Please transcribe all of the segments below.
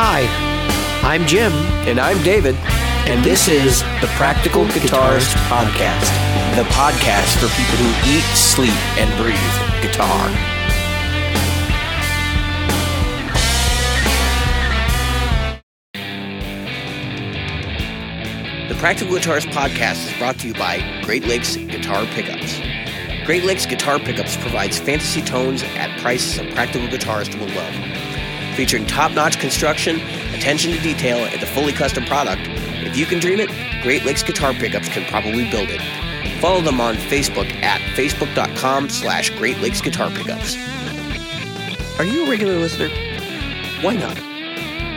Hi, I'm Jim. And I'm David. And this is the Practical Guitarist Podcast, the podcast for people who eat, sleep, and breathe guitar. The Practical Guitarist Podcast is brought to you by Great Lakes Guitar Pickups. Great Lakes Guitar Pickups provides fantasy tones at prices a practical guitarist will love. Featuring top-notch construction, attention to detail, and a fully custom product, if you can dream it, Great Lakes Guitar Pickups can probably build it. Follow them on Facebook at facebook.com/Great Lakes Guitar Pickups. Are you a regular listener? Why not?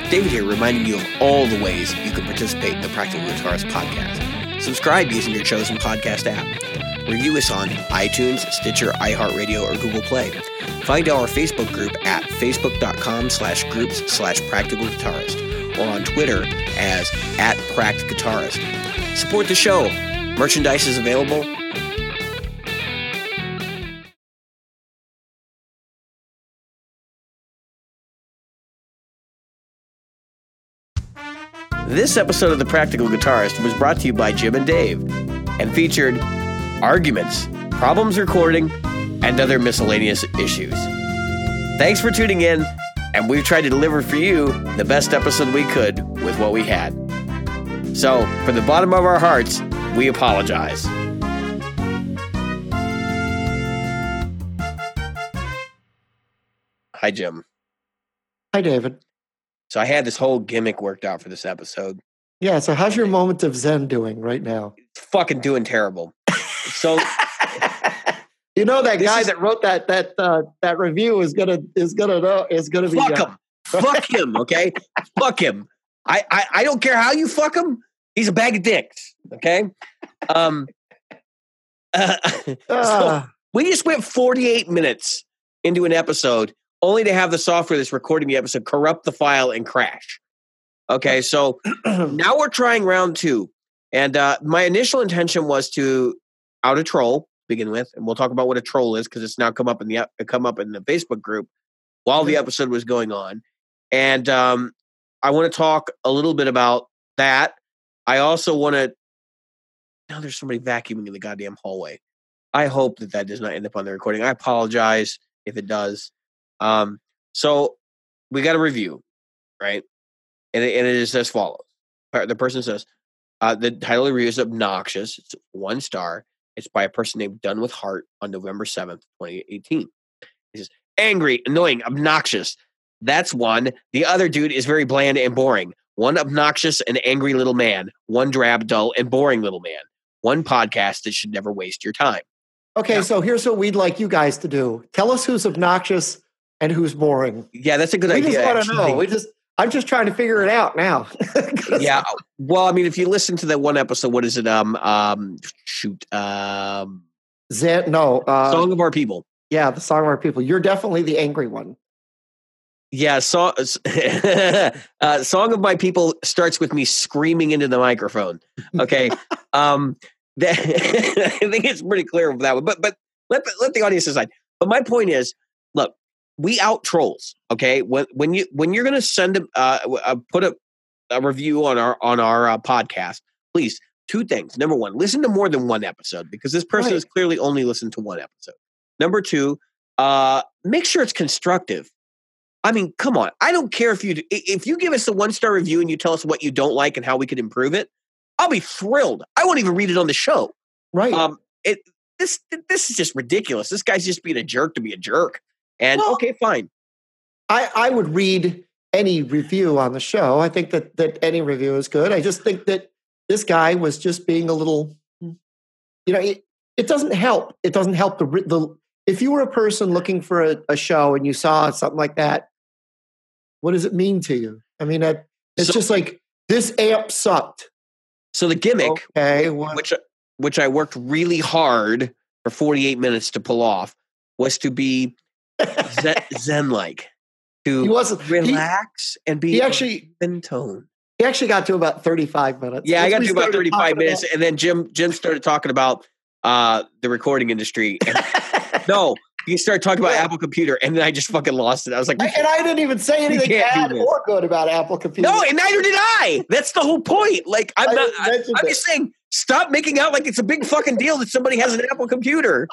David here reminding you of all the ways you can participate in the Practical Guitarist Podcast. Subscribe using your chosen podcast app. Review us on iTunes, Stitcher, iHeartRadio, or Google Play. Find our Facebook group at facebook.com/groups/Practical Guitarist. Or on Twitter as @PractGuitarist. Support the show. Merchandise is available. This episode of The Practical Guitarist was brought to you by Jim and Dave and featured arguments, problems recording, and other miscellaneous issues. Thanks for tuning in. And we've tried to deliver for you the best episode we could with what we had. So, from the bottom of our hearts, we apologize. Hi, Jim. Hi, David. So I had this whole gimmick worked out for this episode. Yeah, so how's your moment of zen doing right now? It's fucking doing terrible. So... You know that guy that wrote that review is gonna be fuck him, fuck him, okay, fuck him. I don't care how you fuck him. He's a bag of dicks, okay. So we just went 48 minutes into an episode only to have the software that's recording the episode corrupt the file and crash. Okay, so now we're trying round two, and my initial intention was to out a troll. Begin with, and we'll talk about what a troll is because it's now come up in the Facebook group while the episode was going on, and I want to talk a little bit about that. I also want to. Now there's somebody vacuuming in the goddamn hallway. I hope that does not end up on the recording. I apologize if it does. So we got a review, right? And it is as follows. The person says, "The title of the review is obnoxious. It's 1 star." It's by a person named Done With Heart on November 7th, 2018. He says, angry, annoying, obnoxious. That's one. The other dude is very bland and boring. One obnoxious and angry little man. One drab, dull, and boring little man. One podcast that should never waste your time. Okay, now, so here's what we'd like you guys to do. Tell us who's obnoxious and who's boring. Yeah, that's a good idea. We just want to know. I'm just trying to figure it out now. Yeah. Well, I mean, if you listen to that one episode, what is it? Song of Our People. Yeah, the Song of Our People. You're definitely the angry one. Yeah, Song of My People starts with me screaming into the microphone. Okay. I think it's pretty clear with that one. But let the audience decide. But my point is, look. We out trolls, okay? When you're going to send put a review on our podcast, please, two things. Number one, listen to more than one episode because this person has clearly only listened to one episode. Number two, make sure it's constructive. I mean, come on. I don't care if you give us a 1-star review and you tell us what you don't like and how we could improve it. I'll be thrilled. I won't even read it on the show. Right. This is just ridiculous. This guy's just being a jerk to be a jerk. And well, okay, fine. I would read any review on the show. I think that any review is good. I just think that this guy was just being a little, it doesn't help. It doesn't help if you were a person looking for a show and you saw something like that, what does it mean to you? I mean, just like this amp sucked. So the gimmick, which I worked really hard for 48 minutes to pull off, was to be zen-like, to relax and be in tone. He actually got to about 35 minutes. Yeah, I got to about 35 minutes, and then Jim started talking about the recording industry. And, no, You start talking about Apple Computer, and then I just fucking lost it. I was like, and I didn't even say anything bad or good about Apple Computer. No, and neither did I. That's the whole point. Like, I'm just saying, stop making out like it's a big fucking deal that somebody has an Apple Computer.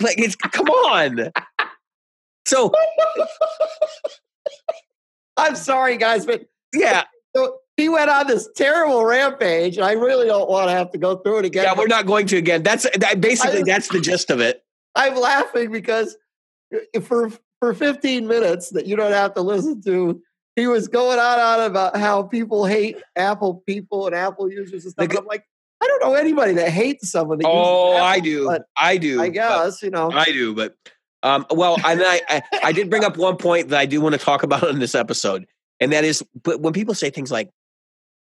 Like, it's come on. So, I'm sorry, guys, but yeah. So he went on this terrible rampage, and I really don't want to have to go through it again. Yeah, we're not going to again. That's the gist of it. I'm laughing because for 15 minutes that you don't have to listen to, he was going on about how people hate Apple people and Apple users and stuff. And I'm like, I don't know anybody that hates someone. That uses Apple, I do. I guess, you know. I do, but I did bring up one point that I do want to talk about in this episode, and that is, but when people say things like,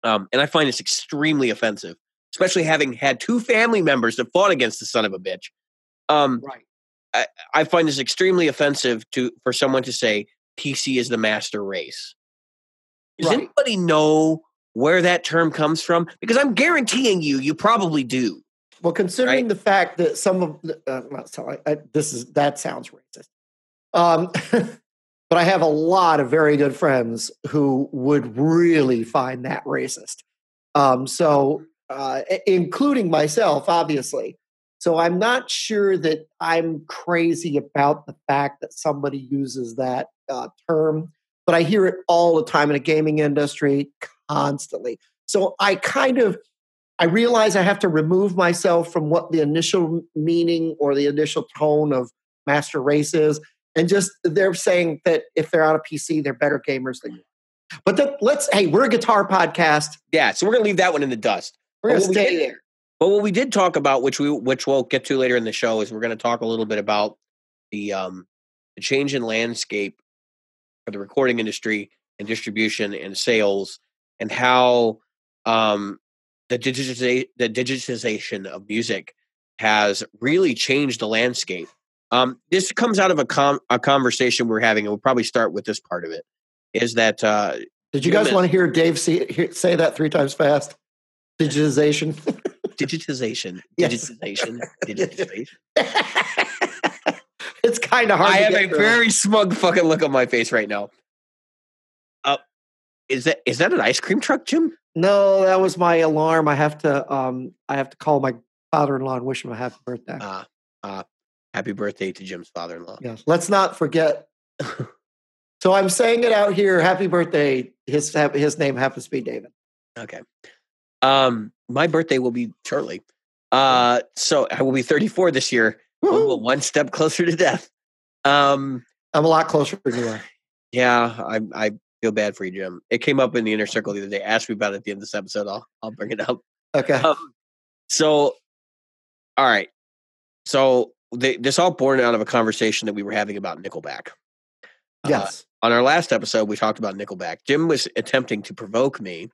and I find this extremely offensive, especially having had two family members that fought against the son of a bitch. Right. I find this extremely offensive for someone to say PC is the master race. Does anybody know where that term comes from? Because I'm guaranteeing you probably do. Well, considering the fact that some of that sounds racist. But I have a lot of very good friends who would really find that racist. So including myself, obviously. So I'm not sure that I'm crazy about the fact that somebody uses that term, but I hear it all the time in the gaming industry constantly. So I realize I have to remove myself from what the initial meaning or the initial tone of master race is, and just they're saying that if they're on a PC, they're better gamers than you. But we're a guitar podcast. Yeah, so we're going to leave that one in the dust. We're going to stay there. But what we did talk about, which we'll get to later in the show, is we're going to talk a little bit about the change in landscape for the recording industry and distribution and sales, and how the digitization of music has really changed the landscape. This comes out of a conversation we're having, and we'll probably start with this part of it. Is that did you guys want to hear Dave say that three times fast? Digitization. Digitization, digitization, yes. Digitization. It's kind of hard. I have a very smug fucking look on my face right now. Is that an ice cream truck, Jim? No, that was my alarm. I have to call my father-in-law and wish him a happy birthday. Happy birthday to Jim's father-in-law. Yes. Let's not forget. So I'm saying it out here. Happy birthday. His name happens to be David. Okay. My birthday will be shortly. So I will be 34 this year. Woo-hoo. One step closer to death. I'm a lot closer than you are. Yeah, I feel bad for you, Jim. It came up in the inner circle the other day. Ask me about it at the end of this episode. I'll bring it up. Okay. So, all right. So this all born out of a conversation that we were having about Nickelback. Yes. On our last episode, we talked about Nickelback. Jim was attempting to provoke me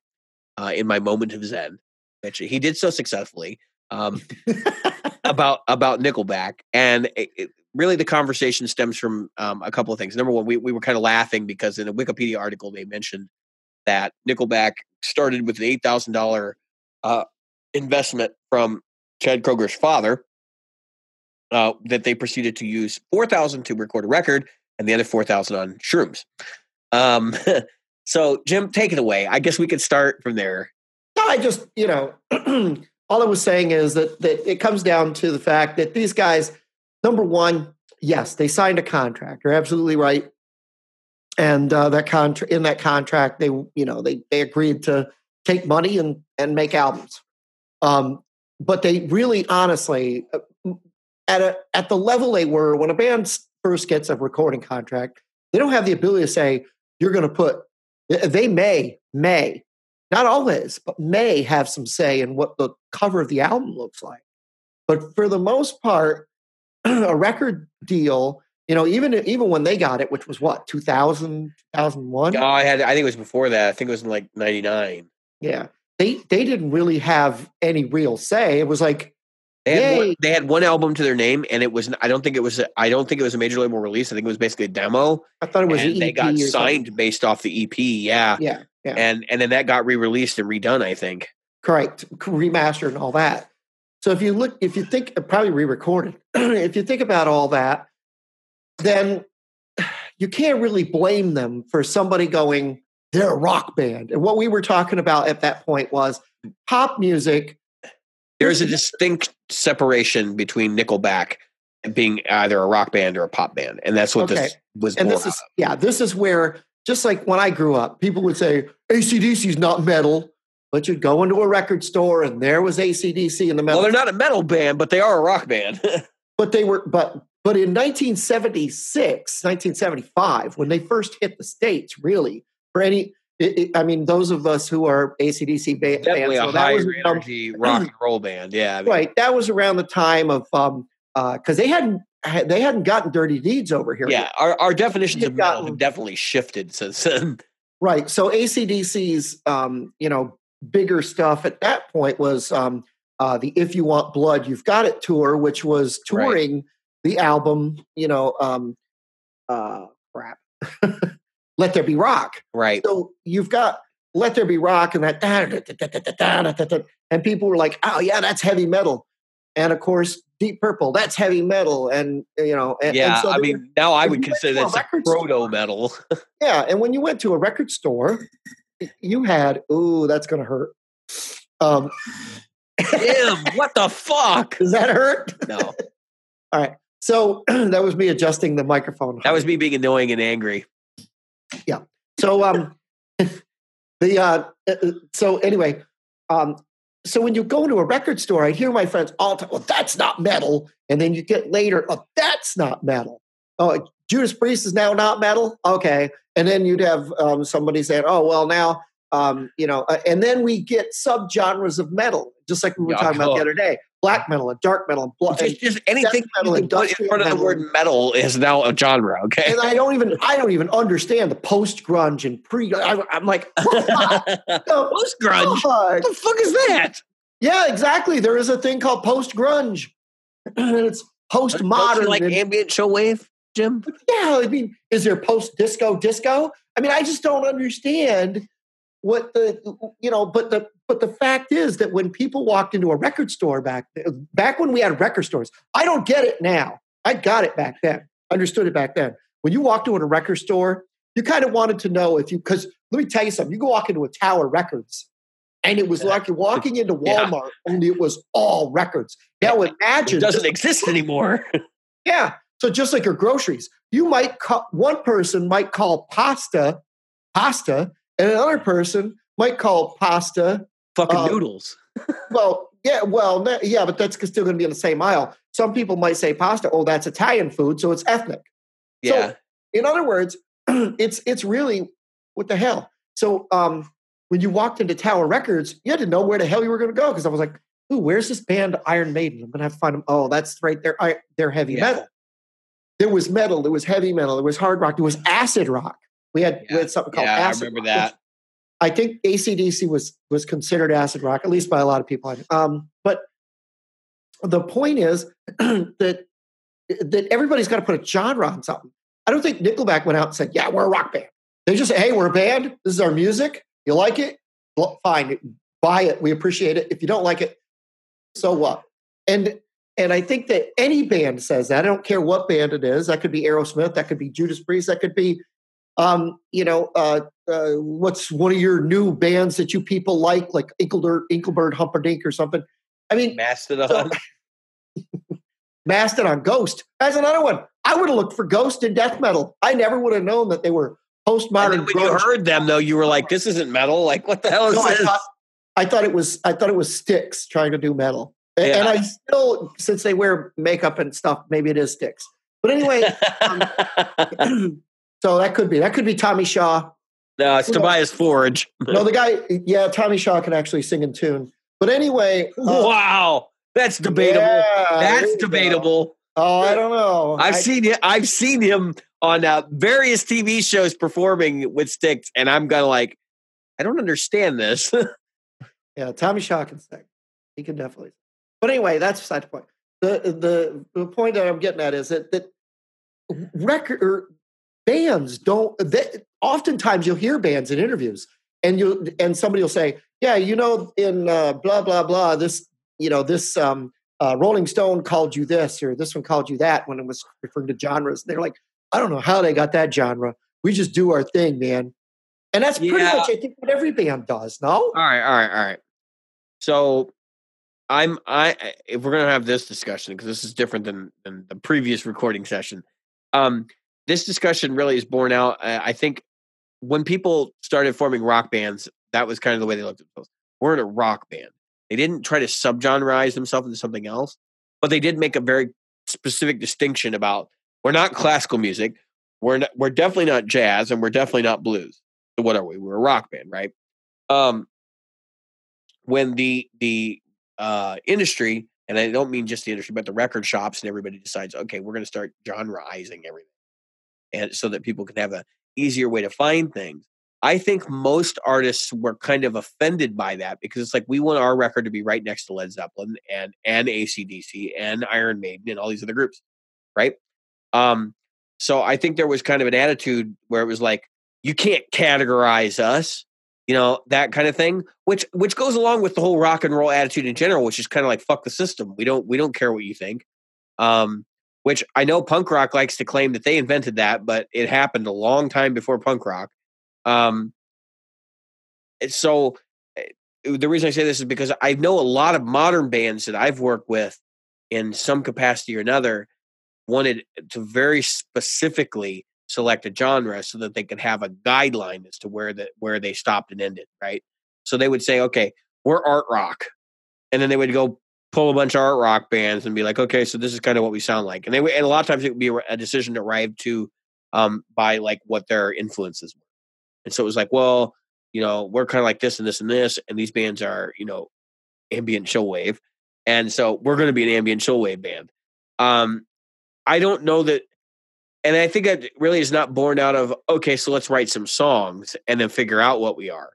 in my moment of zen, which he did so successfully, about Nickelback. And really the conversation stems from a couple of things. Number one, we were kind of laughing because in a Wikipedia article, they mentioned that Nickelback started with an $8,000 investment from Chad Kroger's father that they proceeded to use $4,000 to record a record and the other $4,000 on shrooms. So, Jim, take it away. I guess we could start from there. No, I just, all I was saying is that it comes down to the fact that these guys, number one, yes, they signed a contract. You're absolutely right. And in that contract, they agreed to take money and make albums. But they really, honestly, at the level they were, when a band first gets a recording contract, they don't have the ability to say, you're going to put... They may, not always, but may have some say in what the cover of the album looks like. But for the most part, a record deal, even when they got it, which was what, 2000, 2001? Oh, I think it was before that. I think it was in like 99. Yeah. They didn't really have any real say. It was like, they had one album to their name, and it was. I don't think it was a major label release. I think it was basically a demo. I thought it was. And an EP they got signed something. Based off the EP. Yeah. And then that got re-released and redone. I think. Correct, remastered and all that. So if you look, if you think, probably re-recorded, if you think about all that, then you can't really blame them for somebody going, they're a rock band. And what we were talking about at that point was pop music. There's a distinct separation between Nickelback and being either a rock band or a pop band. And that's what this was born out of. Yeah, this is where, just like when I grew up, people would say, AC/DC is not metal. But you'd go into a record store and there was AC/DC in the metal. Well, they're not a metal band, but they are a rock band. But in 1976, 1975, when they first hit the States, really, for any, I mean, those of us who are AC/DC fans. Definitely a higher energy rock and roll band, yeah. I mean, right, that was around the time of, because they hadn't gotten Dirty Deeds over here. Yeah, our definitions of metal have definitely shifted since then. Right, so AC/DC's, bigger stuff at that point was the If You Want Blood, You've Got It tour, which was touring the album, Let There Be Rock. Right. So you've got Let There Be Rock and that, and people were like, oh yeah, that's heavy metal. And of course, Deep Purple, that's heavy metal. And, so I mean, now I would consider that's a proto metal. Yeah. And when you went to a record store, you had, ooh, that's going to hurt. Damn, what the fuck? Does that hurt? No. All right. So that was me adjusting the microphone. That was me being annoying and angry. Yeah. So, so when you go into a record store, I hear my friends all the time, well, that's not metal. And then you get later, oh, that's not metal. Oh, Judas Priest is now not metal? Okay. And then you'd have somebody saying, oh, well, now, and then we get subgenres of metal, just like we were talking about the other day. Black metal and dark metal and blood. Just anything metal and in front of the word metal is now a genre, okay? And I don't even understand the post-grunge and I'm like, post-grunge? What the fuck is that? Yeah, exactly. There is a thing called post-grunge. And it's post-modern. Like ambient showwave, Jim? Yeah, I mean, is there post-disco? I mean, I just don't understand what the fact is that when people walked into a record store back when we had record stores, I don't get it now. I got it back then. Understood it back then. When you walked into a record store, you kind of wanted to know because let me tell you something. You go walk into a Tower Records and it was like you're walking into Walmart, only it was all records. Now imagine. It doesn't exist anymore. Yeah. So just like your groceries, you might one person might call pasta, and another person might call pasta fucking noodles. But that's still going to be in the same aisle. Some people might say pasta. Oh, that's Italian food, so it's ethnic. Yeah. So, in other words, it's really what the hell. So when you walked into Tower Records, you had to know where the hell you were going to go because I was like, "Ooh, where's this band Iron Maiden? I'm going to have to find them." Oh, that's right there. They're heavy metal. There was metal. There was heavy metal. There was hard rock. There was acid rock. We had something called acid rock. I remember that. I think AC/DC was considered acid rock, at least by a lot of people. But the point is that everybody's got to put a genre on something. I don't think Nickelback went out and said, yeah, we're a rock band. They just say, hey, we're a band. This is our music. You like it? Well, fine. Buy it. We appreciate it. If you don't like it, so what? And I think that any band says that. I don't care what band it is. That could be Aerosmith. That could be Judas Priest. That could be... what's one of your new bands that you people like Engelbert Humperdinck or something? I mean, Mastodon. Mastodon, Ghost. That's another one. I would have looked for Ghost in death metal. I never would have known that they were postmodern. And when you heard them, though, you were like, "This isn't metal. Like, what the hell is this?" I thought it was Styx trying to do metal, and I still, since they wear makeup and stuff, maybe it is Styx. But anyway. So that could be Tommy Shaw. No, it's Tobias Forge. No, the guy. Yeah, Tommy Shaw can actually sing in tune. But anyway, wow, that's debatable. Yeah, that's debatable. Oh, I don't know. I've seen him on various TV shows performing with Styx, and I'm kind of like, I don't understand this. Yeah, Tommy Shaw can sing. He can definitely. But anyway, that's beside the point. The point that I'm getting at is that record. Bands don't. Oftentimes, you'll hear bands in interviews, and somebody will say, "Yeah, in blah blah blah, this you know, this Rolling Stone called you this, or this one called you that when it was referring to genres. They're like, I don't know how they got that genre. We just do our thing, man. And that's pretty much, I think, what every band does, no? All right. So if we're going to have this discussion, because this is different than the previous recording session, this discussion really is borne out. I think when people started forming rock bands, that was kind of the way they looked at themselves. We're in a rock band. They didn't try to subgenreize themselves into something else, but they did make a very specific distinction about we're not classical music, we're definitely not jazz, and we're definitely not blues. So what are we? We're a rock band, right? When the industry, and I don't mean just the industry, but the record shops and everybody decides, okay, we're going to start genreizing everything, and so that people can have an easier way to find things. I think most artists were kind of offended by that, because it's like, we want our record to be right next to Led Zeppelin and AC/DC and Iron Maiden and all these other groups, right? So I think there was kind of an attitude where it was like, you can't categorize us, you know, that kind of thing, which goes along with the whole rock and roll attitude in general, which is kind of like, fuck the system. We don't care what you think. Which I know punk rock likes to claim that they invented that, but it happened a long time before punk rock. So the reason I say this is because I know a lot of modern bands that I've worked with in some capacity or another wanted to very specifically select a genre so that they could have a guideline as to where they stopped and ended, right? So they would say, okay, we're art rock. And then they would go pull a bunch of art rock bands and be like, okay, so this is kind of what we sound like. And a lot of times it would be a decision arrived to by like what their influences were. And so it was like, well, you know, we're kind of like this and this and this, and these bands are, you know, ambient showwave. And so we're going to be an ambient showwave band. I don't know that. And I think that really is not born out of, okay, so let's write some songs and then figure out what we are.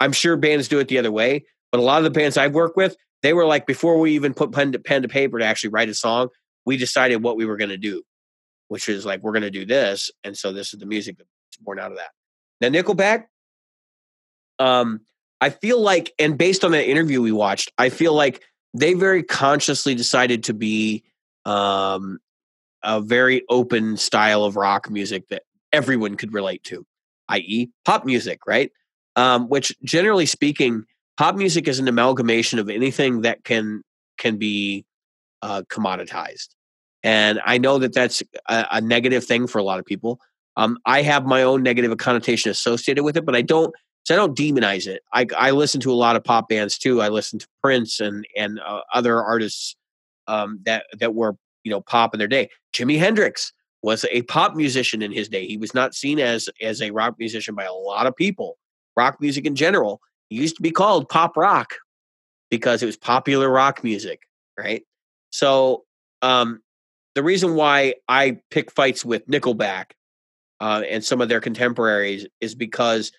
I'm sure bands do it the other way, but a lot of the bands I've worked with, they were like, before we even put pen to paper to actually write a song, we decided what we were going to do, which is like, we're going to do this. And so this is the music that's born out of that. Now, Nickelback, I feel like, and based on that interview we watched, I feel like they very consciously decided to be a very open style of rock music that everyone could relate to, i.e. pop music, right? Which, generally speaking, pop music is an amalgamation of anything that can be commoditized. And I know that that's a negative thing for a lot of people. I have my own negative connotation associated with it, but I don't demonize it. I listen to a lot of pop bands too. I listen to Prince and other artists that were, you know, pop in their day. Jimi Hendrix was a pop musician in his day. He was not seen as a rock musician by a lot of people. Rock music in general used to be called pop rock because it was popular rock music, right? So the reason why I pick fights with Nickelback and some of their contemporaries is because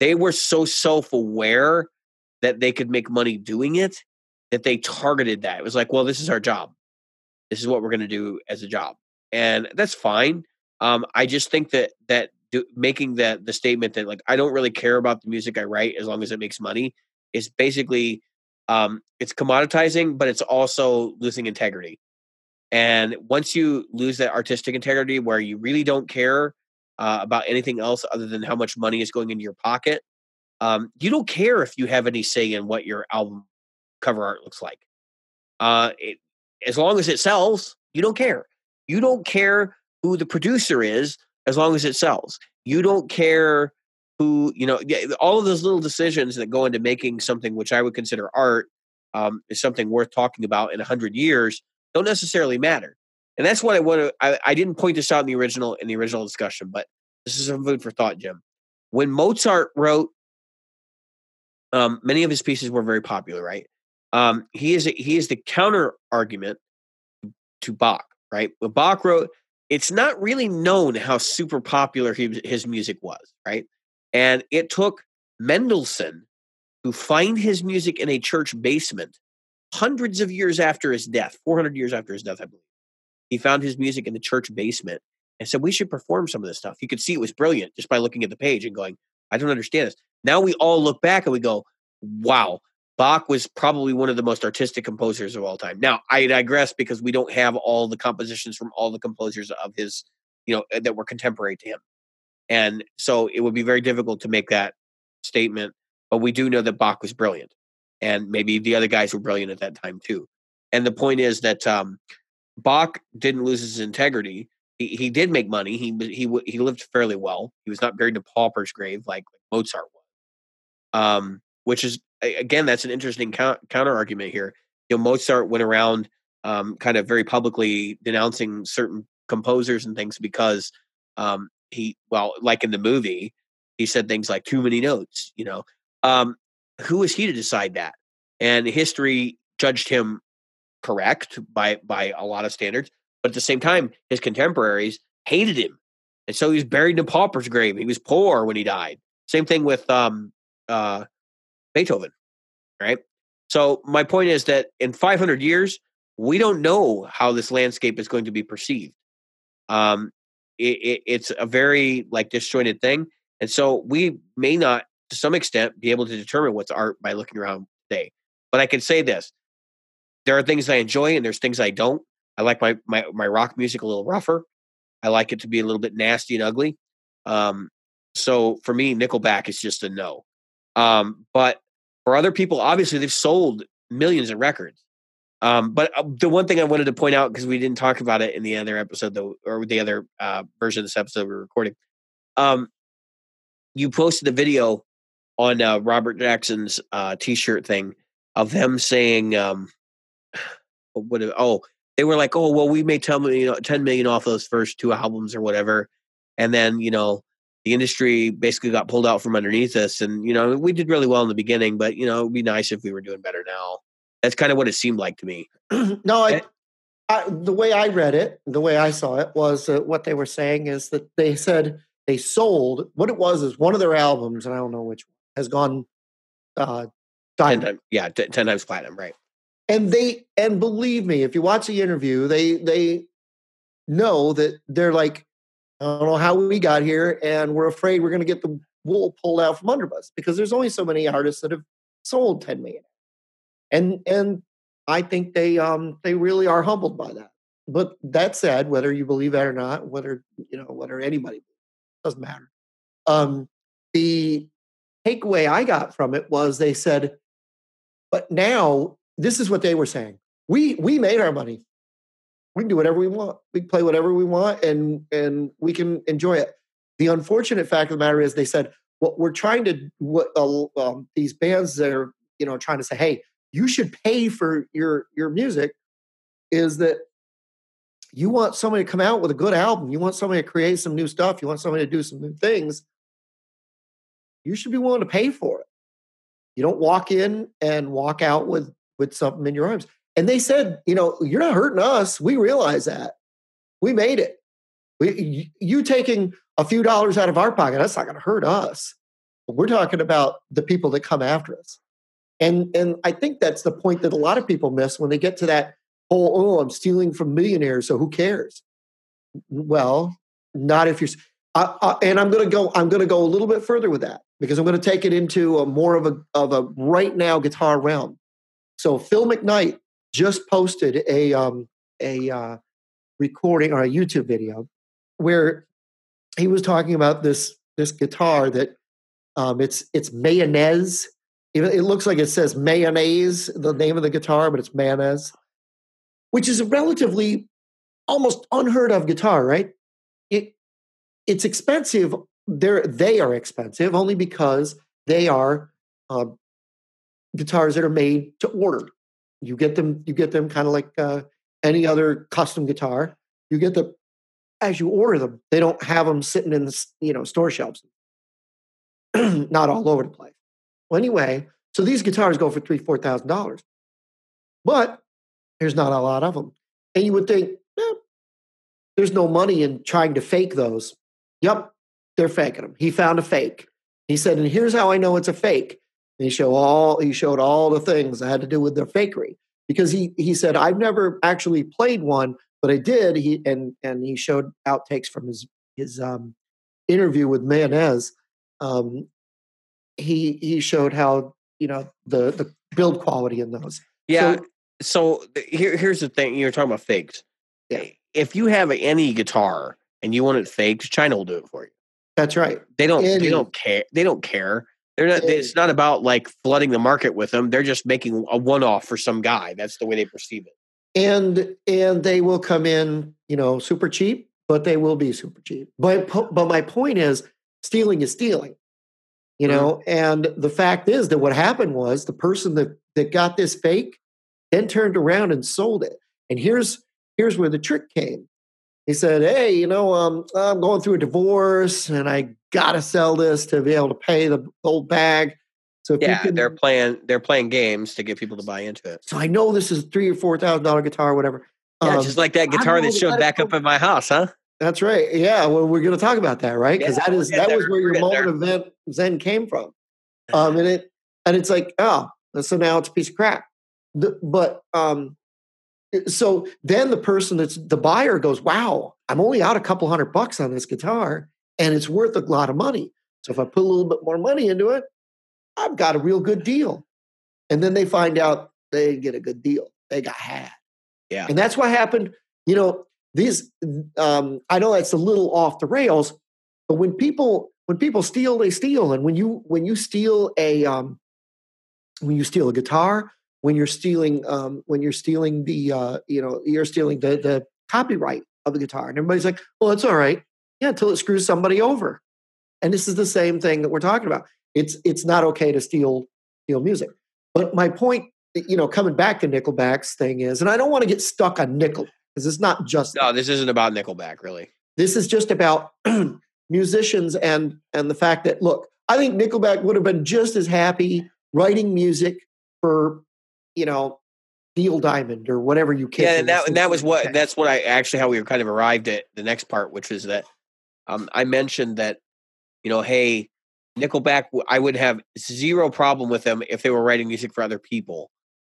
they were so self-aware that they could make money doing it that they targeted that. It was like, well, this is our job. This is what we're going to do as a job. And that's fine. I just think that making the statement that, like, I don't really care about the music I write as long as it makes money is basically, it's commoditizing, but it's also losing integrity. And once you lose that artistic integrity where you really don't care about anything else other than how much money is going into your pocket. You don't care if you have any say in what your album cover art looks like. As long as it sells, you don't care. You don't care who the producer is as long as it sells. You don't care who, you know, all of those little decisions that go into making something which I would consider art is something worth talking about in 100 years don't necessarily matter. And that's what I want to, I didn't point this out in the original discussion, but this is some food for thought, Jim. When Mozart wrote, many of his pieces were very popular, right? He is the counter argument to Bach, right? When Bach wrote, it's not really known how super popular his music was, right? And it took Mendelssohn to find his music in a church basement hundreds of years after his death, 400 years after his death, I believe. He found his music in the church basement and said, we should perform some of this stuff. You could see it was brilliant just by looking at the page and going, I don't understand this. Now we all look back and we go, wow, Bach was probably one of the most artistic composers of all time. Now, I digress because we don't have all the compositions from all the composers of his, you know, that were contemporary to him. And so it would be very difficult to make that statement. But we do know that Bach was brilliant. And maybe the other guys were brilliant at that time, too. And the point is that Bach didn't lose his integrity. He did make money. He lived fairly well. He was not buried in a pauper's grave like Mozart was. Which is, again, that's an interesting counter argument here. You know, Mozart went around kind of very publicly denouncing certain composers and things because like in the movie, he said things like too many notes, you know. Who is he to decide that? And history judged him correct by a lot of standards. But at the same time, his contemporaries hated him. And so he was buried in a pauper's grave. He was poor when he died. Same thing with Beethoven, right? So my point is that in 500 years, we don't know how this landscape is going to be perceived. It's a very disjointed thing. And so we may not, to some extent, be able to determine what's art by looking around today. But I can say this. There are things I enjoy and there's things I don't. I like my rock music a little rougher. I like it to be a little bit nasty and ugly. So for me, Nickelback is just a no. But for other people, obviously, they've sold millions of records. But the one thing I wanted to point out, because we didn't talk about it in the other episode, though, or the other version of this episode we were recording, you posted the video on Robert Jackson's T-shirt thing of them saying, they were like, oh, well, we made $10 million off those first two albums or whatever. And then, you know, the industry basically got pulled out from underneath us. And, you know, we did really well in the beginning, but, you know, it'd be nice if we were doing better now. That's kind of what it seemed like to me. No, the way I read it, the way I saw it was what they were saying is that they said they sold, what it was is one of their albums, and I don't know which one, has gone diamond. 10 times platinum, right. And and believe me, if you watch the interview, they know that they're like, I don't know how we got here, and we're afraid we're going to get the wool pulled out from under us because there's only so many artists that have sold 10 million. And I think they really are humbled by that. But that said, whether you believe that or not, whether anybody believes, doesn't matter. The takeaway I got from it was they said, but now. This is what they were saying. We made our money. We can do whatever we want. We can play whatever we want, and we can enjoy it. The unfortunate fact of the matter is, they said what we're trying to these bands that are trying to say, hey, you should pay for your music, is that you want somebody to come out with a good album, you want somebody to create some new stuff, you want somebody to do some new things. You should be willing to pay for it. You don't walk in and walk out with something in your arms. And they said, you're not hurting us. We realize that. We made it. You taking a few dollars out of our pocket, that's not going to hurt us. But we're talking about the people that come after us. And I think that's the point that a lot of people miss when they get to that whole, I'm stealing from millionaires, so who cares? Well, not if you're... and I'm going to go a little bit further with that because I'm going to take it into a more of a right now guitar realm. So Phil McKnight just posted a recording or a YouTube video where he was talking about this guitar that it's mayonnaise. It looks like it says mayonnaise, the name of the guitar, but it's mayonnaise, which is a relatively almost unheard of guitar, right? It's expensive. They are expensive only because they are. Guitars that are made to order. You get them kind of like any other custom guitar. You get them as you order them. They don't have them sitting in the store shelves, not all over the place. Well, anyway, so these guitars go for $3,000-$4,000, but there's not a lot of them. And you would think there's no money in trying to fake those. Yep, they're faking them. He found a fake. He said, and here's how I know it's a fake. He showed all the things that had to do with their fakery because he said, I've never actually played one, but I did. And he showed outtakes from his interview with Mayonnaise. He showed how, the build quality in those. Yeah. So here's the thing. You're talking about faked. Yeah. If you have any guitar and you want it faked, China will do it for you. That's right. They don't care. They're not. It's not about like flooding the market with them. They're just making a one-off for some guy. That's the way they perceive it. And they will come in, you know, super cheap, but they will be super cheap. But my point is, stealing is stealing, you know. And the fact is that what happened was the person that got this fake then turned around and sold it. And here's where the trick came. He said, hey, you know, I'm going through a divorce and I got to sell this to be able to pay the old bag. So if you can, they're playing games to get people to buy into it. So I know this is a $3,000 or $4,000 guitar, or whatever. Yeah, just like that guitar that showed back up at my house, huh? That's right. Yeah. Well, we're going to talk about that, right? Because that was where your moment of Zen came from. And it's like, oh, so now it's a piece of crap. So then the person that's the buyer goes, wow, I'm only out a couple $100 on this guitar and it's worth a lot of money. So if I put a little bit more money into it, I've got a real good deal. And then they find out they didn't get a good deal. They got had. Yeah. And that's what happened. You know, these, I know that's a little off the rails, but when people steal, they steal. And when you steal a guitar, you're stealing the copyright of the guitar. And everybody's like, well, it's all right. Yeah, until it screws somebody over. And this is the same thing that we're talking about. It's not okay to steal music. But my point, you know, coming back to Nickelback's thing is, and I don't want to get stuck on Nickelback because it's not just... No, this isn't about Nickelback, really. This is just about musicians and the fact that, look, I think Nickelback would have been just as happy writing music for... you know, Neil Diamond or whatever you can. Yeah, that's how we kind of arrived at the next part, which is that I mentioned that, you know, hey, Nickelback, I would have zero problem with them if they were writing music for other people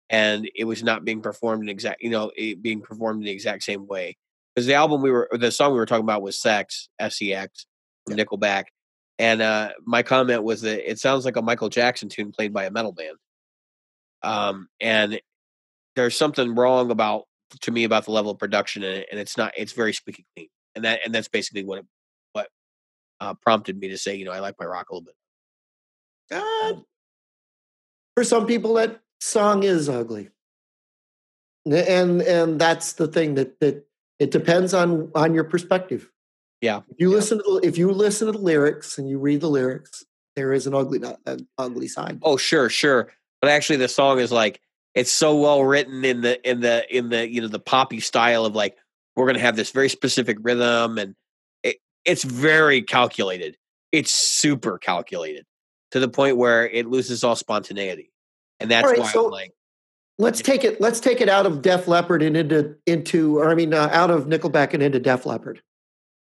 and it was not being performed in the exact same way. Because the song we were talking about was Sex, S-E-X, from Nickelback. And my comment was that it sounds like a Michael Jackson tune played by a metal band. And there's something wrong about the level of production in it, and it's very squeaky clean, and that's basically what prompted me to say, you know, I like my rock a little bit. For some people, that song is ugly, and that's the thing that it depends on your perspective. Yeah, if you listen to the lyrics and you read the lyrics, there is an ugly side. Oh, sure. But actually, the song is like, it's so well written in the you know, the poppy style of like, we're going to have this very specific rhythm, and it's very calculated. It's super calculated to the point where it loses all spontaneity, and that's right, why. So I'm like, let's take it out of Def Leppard and out of Nickelback and into Def Leppard.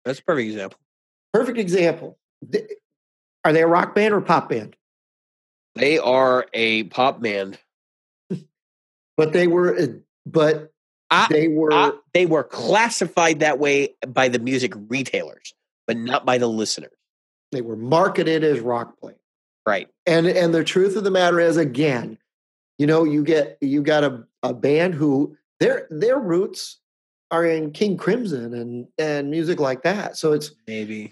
That's a perfect example. Perfect example. Are they a rock band or a pop band? They are a pop band, but they were classified that way by the music retailers, but not by the listeners. They were marketed as rock playing, right? And the truth of the matter is, again, you know, you got a band who their roots are in King Crimson and music like that. So it's maybe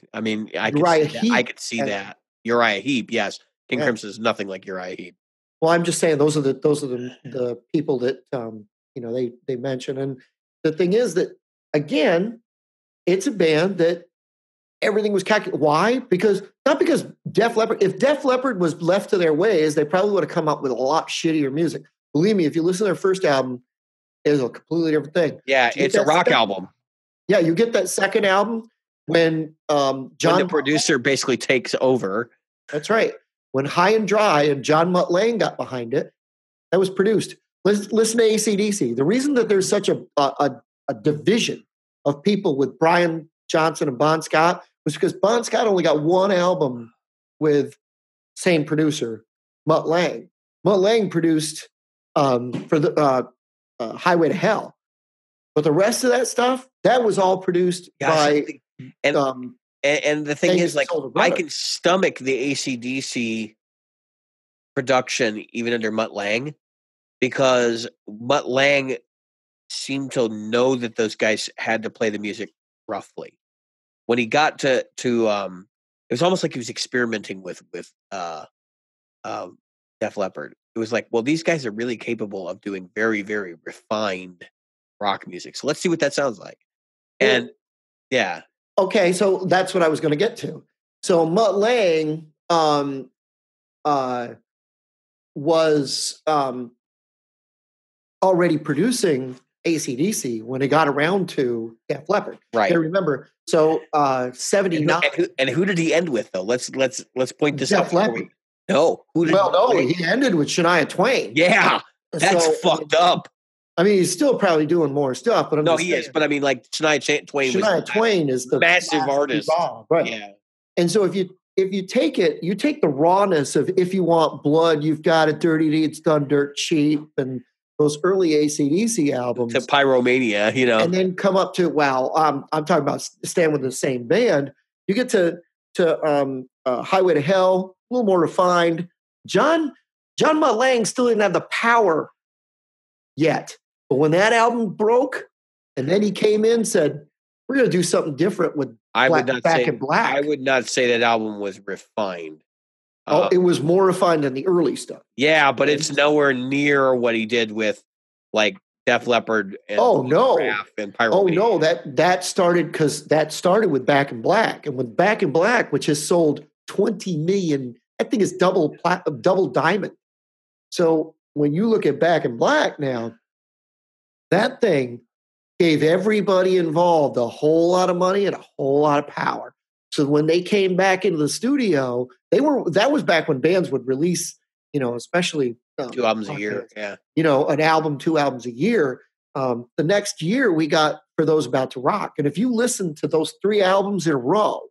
I could see that Uriah Heep, yes. King Crimson is nothing like Uriah Heep. Well, I'm just saying those are the people that you know they mention, and the thing is that again, it's a band that everything was calculated. Why? Not because Def Leppard. If Def Leppard was left to their ways, they probably would have come up with a lot shittier music. Believe me, if you listen to their first album, it's a completely different thing. Yeah, it's a rock album. Yeah, you get that second album when the producer basically takes over. That's right. When High and Dry and John Mutt Lange got behind it, that was produced. Listen to AC/DC. The reason that there's such a division of people with Brian Johnson and Bon Scott was because Bon Scott only got one album with same producer, Mutt Lange. Mutt Lange produced for the Highway to Hell. But the rest of that stuff, that was all produced And the thing is, like, I can stomach the AC/DC production even under Mutt Lange, because Mutt Lange seemed to know that those guys had to play the music roughly. When he got to it was almost like he was experimenting with Def Leppard. It was like, well, these guys are really capable of doing very, very refined rock music. So let's see what that sounds like. And yeah. Okay, so that's what I was going to get to. So Mutt Lange was already producing AC/DC when it got around to Def Leppard. Right. I remember. So 79. And who did he end with, though? Let's point this out. Def Leppard. No. He ended with Shania Twain. Yeah. That's fucked up. I mean, he's still probably doing more stuff, but he is. But I mean, like Shania Twain is the massive artist, right? Yeah. And so if you take the rawness of "If You Want Blood, You've Got It," "Dirty Deeds Done Dirt Cheap," and those early AC/DC albums, to Pyromania, and then come up to I'm talking about staying with the same band. You get to "Highway to Hell," a little more refined. John Mutt Lange still didn't have the power yet. But when that album broke, and then he came in and said, we're going to do something different with Back in Black. I would not say that album was refined. Oh, it was more refined than the early stuff. Yeah, but it's nowhere near what he did with, like, Def Leppard and Pyromania. Oh, no, that started with Back in Black. And with Back in Black, which has sold 20 million, I think it's double diamond. So when you look at Back in Black now, that thing gave everybody involved a whole lot of money and a whole lot of power. So when they came back into the studio, that was back when bands would release, especially two albums a year. Yeah. An album, two albums a year. The next year we got For Those About to Rock. And if you listen to those three albums in a row,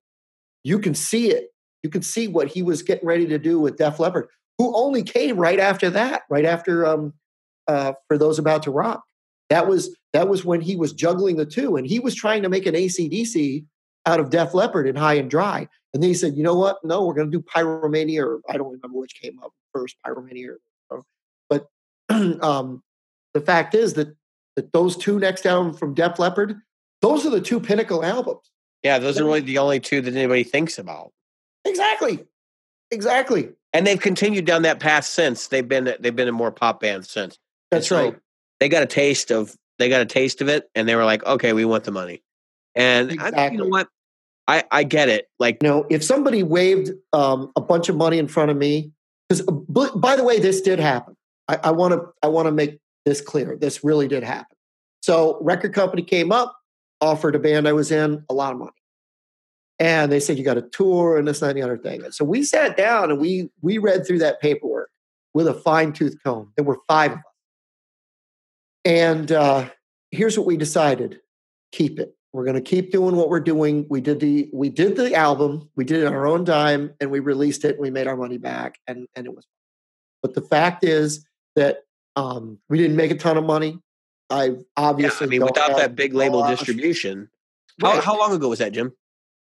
you can see it. You can see what he was getting ready to do with Def Leppard, who only came right after that, right after For Those About to Rock. That was when he was juggling the two, and he was trying to make an AC/DC out of Def Leppard and High and Dry. And then he said, you know what? No, we're going to do Pyromania, or I don't remember which came up first, Pyromania. But the fact is that those two next albums from Def Leppard, those are the two pinnacle albums. Yeah, those are really the only two that anybody thinks about. Exactly. And they've continued down that path since. They've been a more pop band since. That's right. They got a taste of it, and they were like, "Okay, we want the money." And exactly. You know what? I get it. Like, if somebody waved a bunch of money in front of me, because by the way, this did happen. I want to make this clear. This really did happen. So, record company came up, offered a band I was in a lot of money. And they said, you got a tour and this, that, and the other thing. So we sat down and we read through that paperwork with a fine-tooth comb. There were 5 of us. And here's what we decided. Keep it. We're going to keep doing what we're doing. We did the album. We did it on our own dime, and we released it, and we made our money back, and it was fun. But the fact is that we didn't make a ton of money. I obviously without that big label distribution. Right. How long ago was that, Jim?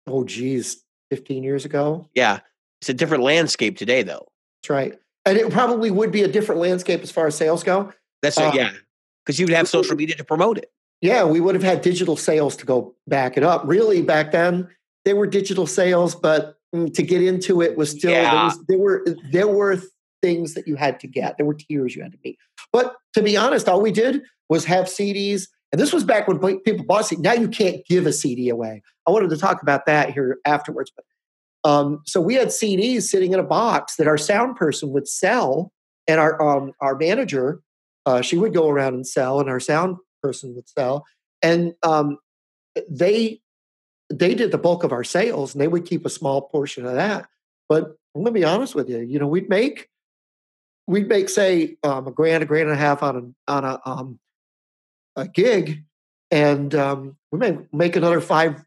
Oh, geez, 15 years ago? Yeah. It's a different landscape today, though. That's right. And it probably would be a different landscape as far as sales go. That's right, yeah. Because you would have social media to promote it. Yeah, we would have had digital sales to go back it up. Really, back then, there were digital sales, but to get into it was still... Yeah. There were things that you had to get. There were tiers you had to meet. But to be honest, all we did was have CDs. And this was back when people bought CDs. Now you can't give a CD away. I wanted to talk about that here afterwards. But so we had CDs sitting in a box that our sound person would sell, and our manager, she would go around and sell, and our sound person would sell. And they did the bulk of our sales, and they would keep a small portion of that. But I'm going to be honest with you. We'd make say $1,000, $1,500 on a gig, and we may make another $500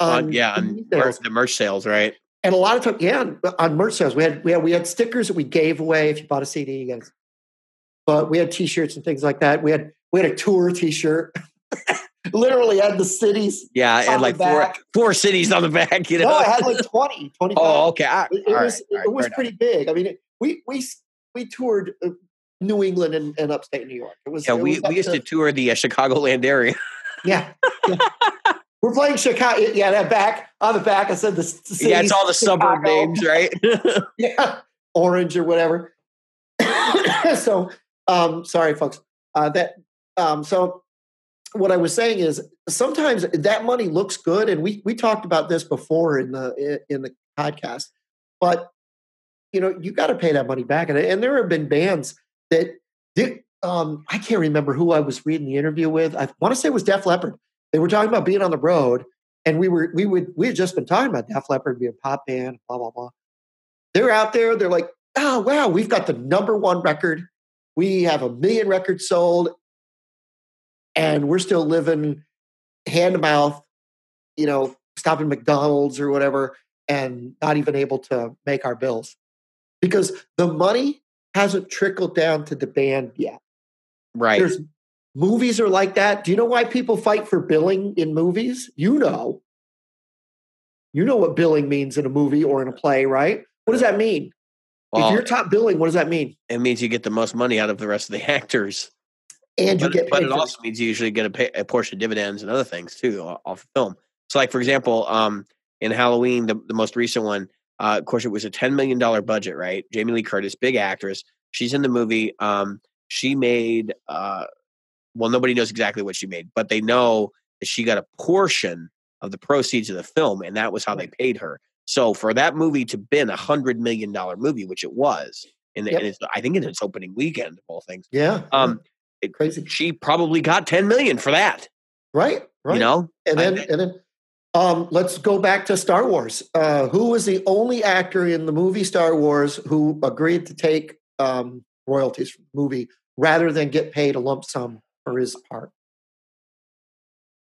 on the merch sales, right? And a lot of times, on merch sales, we had stickers that we gave away if you bought a CD, but we had T-shirts and things like that. We had a tour T-shirt, literally had the cities, and like four cities on the back. No, I had like 20, 25. Oh, okay, it was pretty big. I mean, we toured. New England and upstate New York. It was, yeah, we used to tour the Chicagoland area. Yeah. We're playing Chicago. Yeah, that back on the back. I said the city, yeah, it's all the Chicago suburb names, right? Yeah, Orange or whatever. So, sorry, folks. So, what I was saying is sometimes that money looks good, and we talked about this before in the podcast. But you know, you got to pay that money back, and there have been bands that did. I can't remember who I was reading the interview with. I want to say it was Def Leppard. They were talking about being on the road, and we had just been talking about Def Leppard being a pop band, blah, blah, blah. They're out there. They're like, oh, wow, we've got the number one record. We have 1 million records sold, and we're still living hand to mouth, you know, stopping McDonald's or whatever, and not even able to make our bills because the money hasn't trickled down to the band yet. Right. Movies are like that. Do you know why people fight for billing in movies? You know what billing means in a movie or in a play, right? What does that mean? Well, if you're top billing, what does that mean? It means you get the most money out of the rest of the actors. And you get paid. But it also means you usually get a portion of dividends and other things, too, off of film. So, like, for example, in Halloween, the most recent one, of course, it was a $10 million budget, right? Jamie Lee Curtis, big actress. She's in the movie. She made... well, nobody knows exactly what she made, but they know that she got a portion of the proceeds of the film, and that was how they paid her. So for that movie to been $100 million movie, which it was, and it's, I think in its opening weekend, of all things, crazy. She probably got $10 million for that, right? You know, and then let's go back to Star Wars. Who was the only actor in the movie Star Wars who agreed to take royalties from the movie rather than get paid a lump sum? For his part,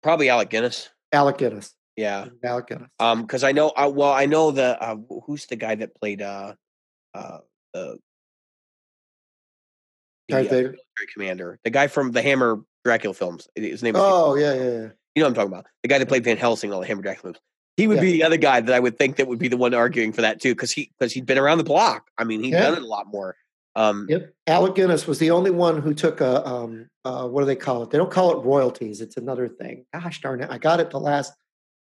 probably Alec Guinness. Yeah, Alec Guinness. Because I know. I know the who's the guy that played the military commander, the guy from the Hammer Dracula films. His name. Yeah. You know what I'm talking about, the guy that played Van Helsing in all the Hammer Dracula films. He would be the other guy that I would think that would be the one arguing for that too, because he'd been around the block. I mean, he'd done it a lot more. Alec Guinness was the only one who took a what do they call it? They don't call it royalties. It's another thing. Gosh darn it! I got it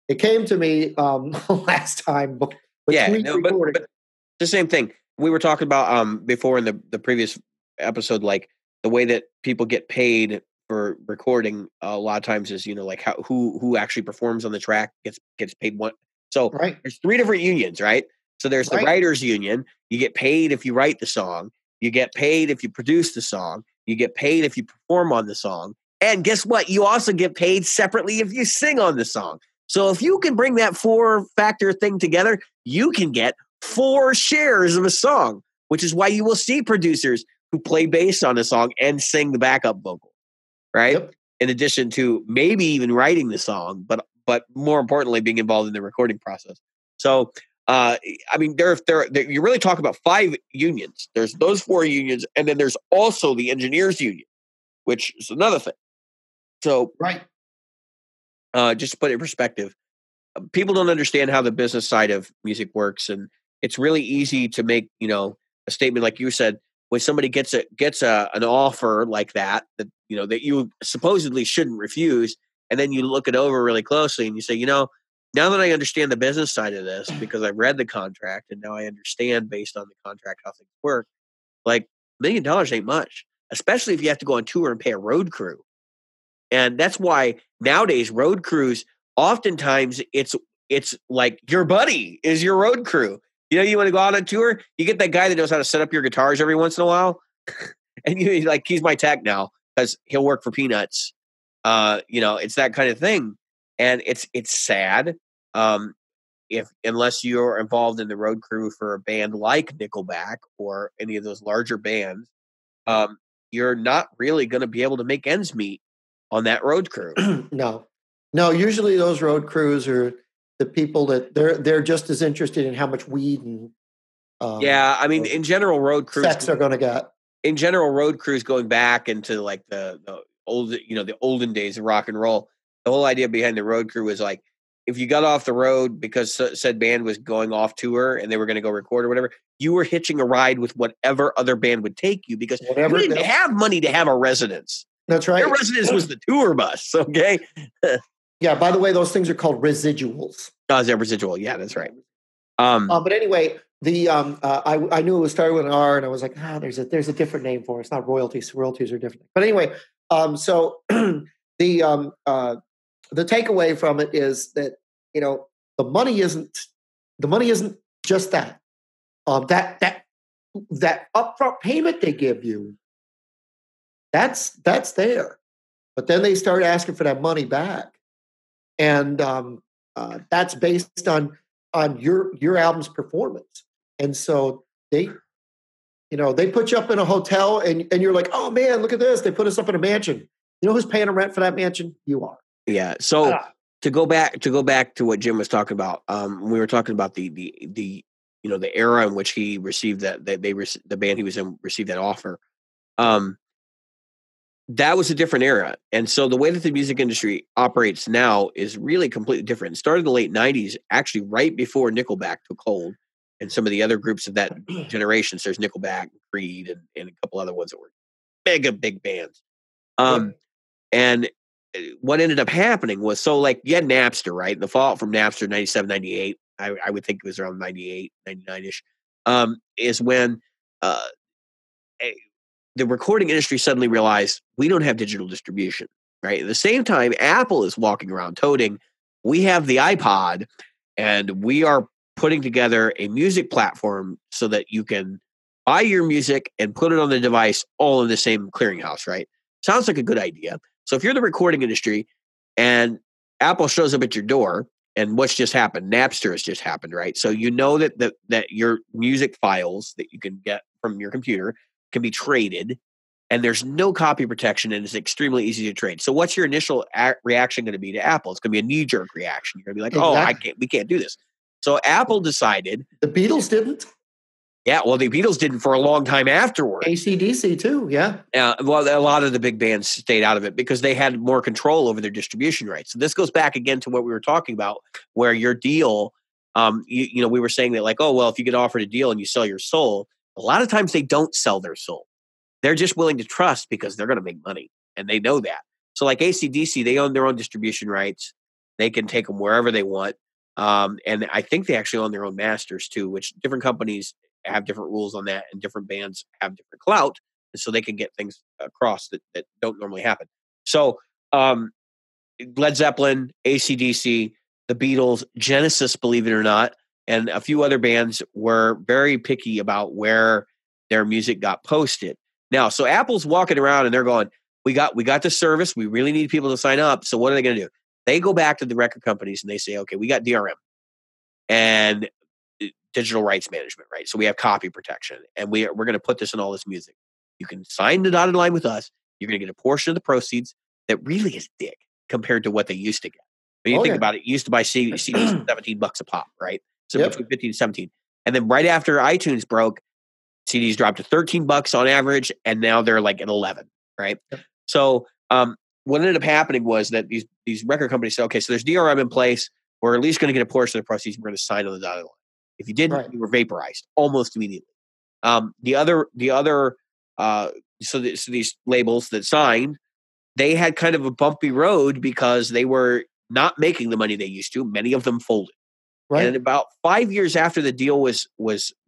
It came to me last time. But the same thing we were talking about before in the previous episode, like the way that people get paid for recording a lot of times is, you know, like how who actually performs on the track gets paid one. So there's three different unions, right? So there's the writers union. You get paid if you write the song. You get paid if you produce the song. You get paid if you perform on the song. And guess what? You also get paid separately if you sing on the song. So if you can bring that four-factor thing together, you can get four shares of a song, which is why you will see producers who play bass on a song and sing the backup vocal, right? Yep. In addition to maybe even writing the song, but more importantly, being involved in the recording process. So... I mean, there you really talk about five unions. There's those four unions, and then there's also the engineers union, which is another thing. So, just to put it in perspective, people don't understand how the business side of music works, and it's really easy to make, you know, a statement like you said when somebody gets an offer like that you know that you supposedly shouldn't refuse, and then you look it over really closely and you say, you know. Now that I understand the business side of this, because I've read the contract and now I understand based on the contract how things work, like $1 million ain't much, especially if you have to go on tour and pay a road crew. And that's why nowadays road crews, oftentimes it's like your buddy is your road crew. You know, you want to go out on tour, you get that guy that knows how to set up your guitars every once in a while. And you're like, he's my tech now because he'll work for peanuts. You know, it's that kind of thing. And it's sad unless you're involved in the road crew for a band like Nickelback or any of those larger bands, you're not really going to be able to make ends meet on that road crew. No. Usually those road crews are the people that they're just as interested in how much weed and I mean, in general, road crews sex are going to get. In general, road crews going back into like the olden days of rock and roll. The whole idea behind the road crew was like, if you got off the road because said band was going off tour and they were going to go record or whatever, you were hitching a ride with whatever other band would take you because you didn't have money to have a residence. That's right. Their residence was the tour bus. Okay. Yeah. By the way, those things are called residuals. Oh, is that residual? Yeah, that's right. But anyway, I knew it was started with an R, and I was like, there's a different name for it. It's not royalties. Royalties are different. But anyway, so the takeaway from it is that, you know, the money isn't just that. That upfront payment they give you, that's there, but then they start asking for that money back, and that's based on your album's performance. And so they put you up in a hotel, and you're like, oh man, look at this! They put us up in a mansion. You know who's paying the rent for that mansion? You are. Yeah. So to go back to what Jim was talking about, we were talking about the you know, the era in which he received the band he was in received that offer. That was a different era. And so the way that the music industry operates now is really completely different. It started in the late 90s, actually right before Nickelback took hold and some of the other groups of that generation. So there's Nickelback, Creed, and a couple other ones that were mega big bands. And what ended up happening was, so like you had Napster, right? And the fallout from Napster, 97, 98, I would think it was around 98, 99-ish, is when the recording industry suddenly realized we don't have digital distribution, right? At the same time, Apple is walking around toting, we have the iPod, and we are putting together a music platform so that you can buy your music and put it on the device all in the same clearinghouse, right? Sounds like a good idea. So if you're the recording industry and Apple shows up at your door, and what's just happened? Napster has just happened, right? So you know that your music files that you can get from your computer can be traded, and there's no copy protection, and it's extremely easy to trade. So what's your initial reaction going to be to Apple? It's going to be a knee-jerk reaction. You're going to be like, exactly. Oh, we can't do this. So Apple decided. The Beatles didn't. Yeah, well, the Beatles didn't for a long time afterward. AC/DC too, yeah. Well, a lot of the big bands stayed out of it because they had more control over their distribution rights. So this goes back again to what we were talking about, where your deal, we were saying that like, oh, well, if you get offered a deal and you sell your soul, a lot of times they don't sell their soul. They're just willing to trust because they're going to make money, and they know that. So like AC/DC, they own their own distribution rights. They can take them wherever they want. And I think they actually own their own masters too, which different companies have different rules on that, and different bands have different clout, and so they can get things across that don't normally happen. So Led Zeppelin, AC/DC, the Beatles, Genesis, believe it or not, and a few other bands were very picky about where their music got posted. Now, so Apple's walking around and they're going, we got the service, we really need people to sign up, so what are they going to do? They go back to the record companies and they say, okay, we got DRM. And digital rights management, right? So we have copy protection, and we're going to put this in all this music. You can sign the dotted line with us. You're going to get a portion of the proceeds that really is dick compared to what they used to get. When you think about it, you used to buy CDs for $17 a pop, right? So between 15 and 17. And then right after iTunes broke, CDs dropped to $13 on average, and now they're like at 11, right? Yep. So what ended up happening was that these record companies said, okay, so there's DRM in place. We're at least going to get a portion of the proceeds. We're going to sign on the dotted line. If you didn't, you were vaporized almost immediately. So these labels that signed, they had kind of a bumpy road because they were not making the money they used to. Many of them folded. Right. And about 5 years after the deal was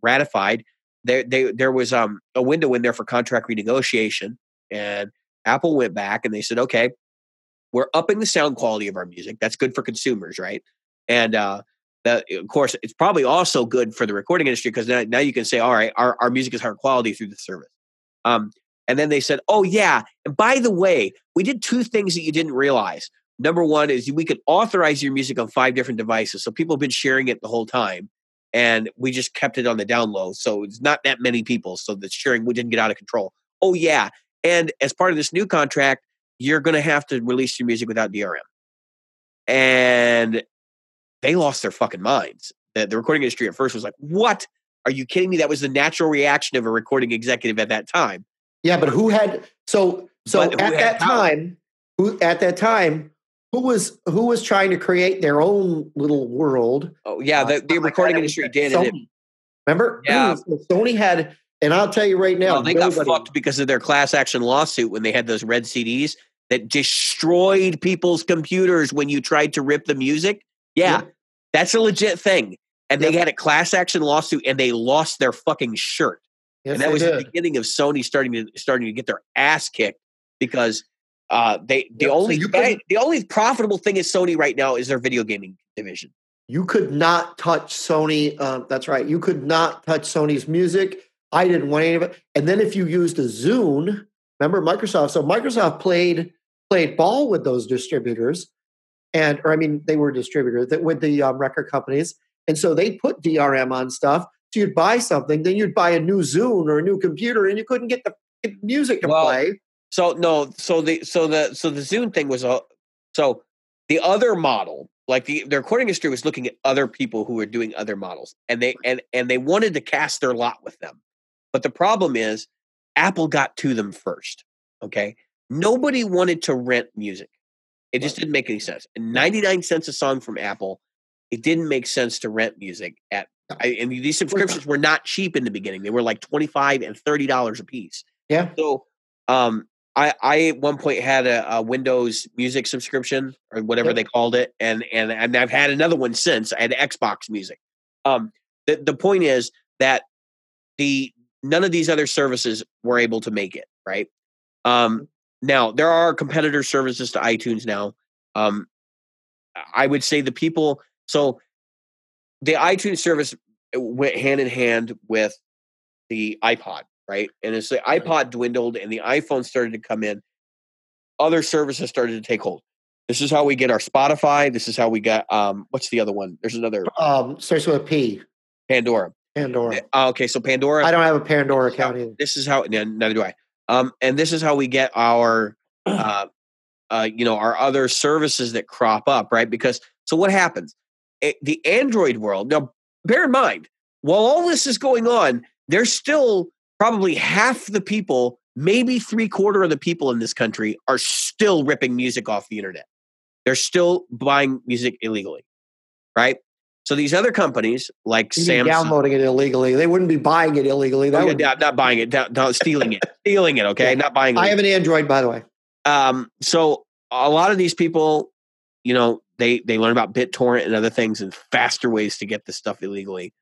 ratified, there was a window in there for contract renegotiation, and Apple went back and they said, okay, we're upping the sound quality of our music. That's good for consumers, right? And of course, it's probably also good for the recording industry because now you can say, all right, our music is higher quality through the service. And then they said, oh, yeah. And by the way, we did two things that you didn't realize. Number one is we could authorize your music on 5 different devices. So people have been sharing it the whole time, and we just kept it on the down low. So it's not that many people. So the sharing didn't get out of control. Oh, yeah. And as part of this new contract, you're going to have to release your music without DRM. And they lost their fucking minds. The recording industry at first was like, what? Are you kidding me? That was the natural reaction of a recording executive at that time. Yeah, but who had... So at that time, Who was trying to create their own little world? Oh yeah, the recording industry did it. Remember? Yeah, Sony had, and I'll tell you right now, they got fucked because of their class action lawsuit when they had those red CDs that destroyed people's computers when you tried to rip the music. Yeah, yep. That's a legit thing. And they had a class action lawsuit, and they lost their fucking shirt. Yes, and that was the beginning of Sony starting to get their ass kicked because. The only profitable thing is Sony right now is their video gaming division. You could not touch Sony. That's right. You could not touch Sony's music. I didn't want any of it. And then if you used a Zune, remember Microsoft? So Microsoft played ball with those distributors, they were distributors that with the record companies, and so they put DRM on stuff. So you'd buy something, then you'd buy a new Zune or a new computer, and you couldn't get the music to play. So the Zune thing was the other model, like the recording industry was looking at other people who were doing other models, and they wanted to cast their lot with them. But the problem is Apple got to them first. Okay. Nobody wanted to rent music. It just didn't make any sense. And 99 cents a song from Apple, it didn't make sense to rent music and these subscriptions were not cheap in the beginning. They were like $25 and $30 a piece. Yeah. So I at one point had a Windows Music subscription or whatever they called it, and I've had another one since. I had Xbox Music. The point is that none of these other services were able to make it, right? Now, there are competitor services to iTunes now. I would say so the iTunes service went hand in hand with the iPod. Right. And as the iPod dwindled and the iPhone started to come in, other services started to take hold. This is how we get our Spotify. This is how we got, what's the other one? There's another. Starts with a P. Pandora. Okay. So Pandora. I don't have a Pandora account either. This is how, neither do I. And this is how we get our, our other services that crop up. Right. Because, so what happens? The Android world. Now, bear in mind, while all this is going on, there's still, probably half the people, maybe 3/4 of the people in this country are still ripping music off the internet. They're still buying music illegally, right? So these other companies like Samsung. Downloading it illegally. They wouldn't be buying it illegally. Not buying it, stealing it. Stealing it, okay? Yeah. Not buying it. I have an Android, by the way. So a lot of these people, they learn about BitTorrent and other things and faster ways to get this stuff illegally.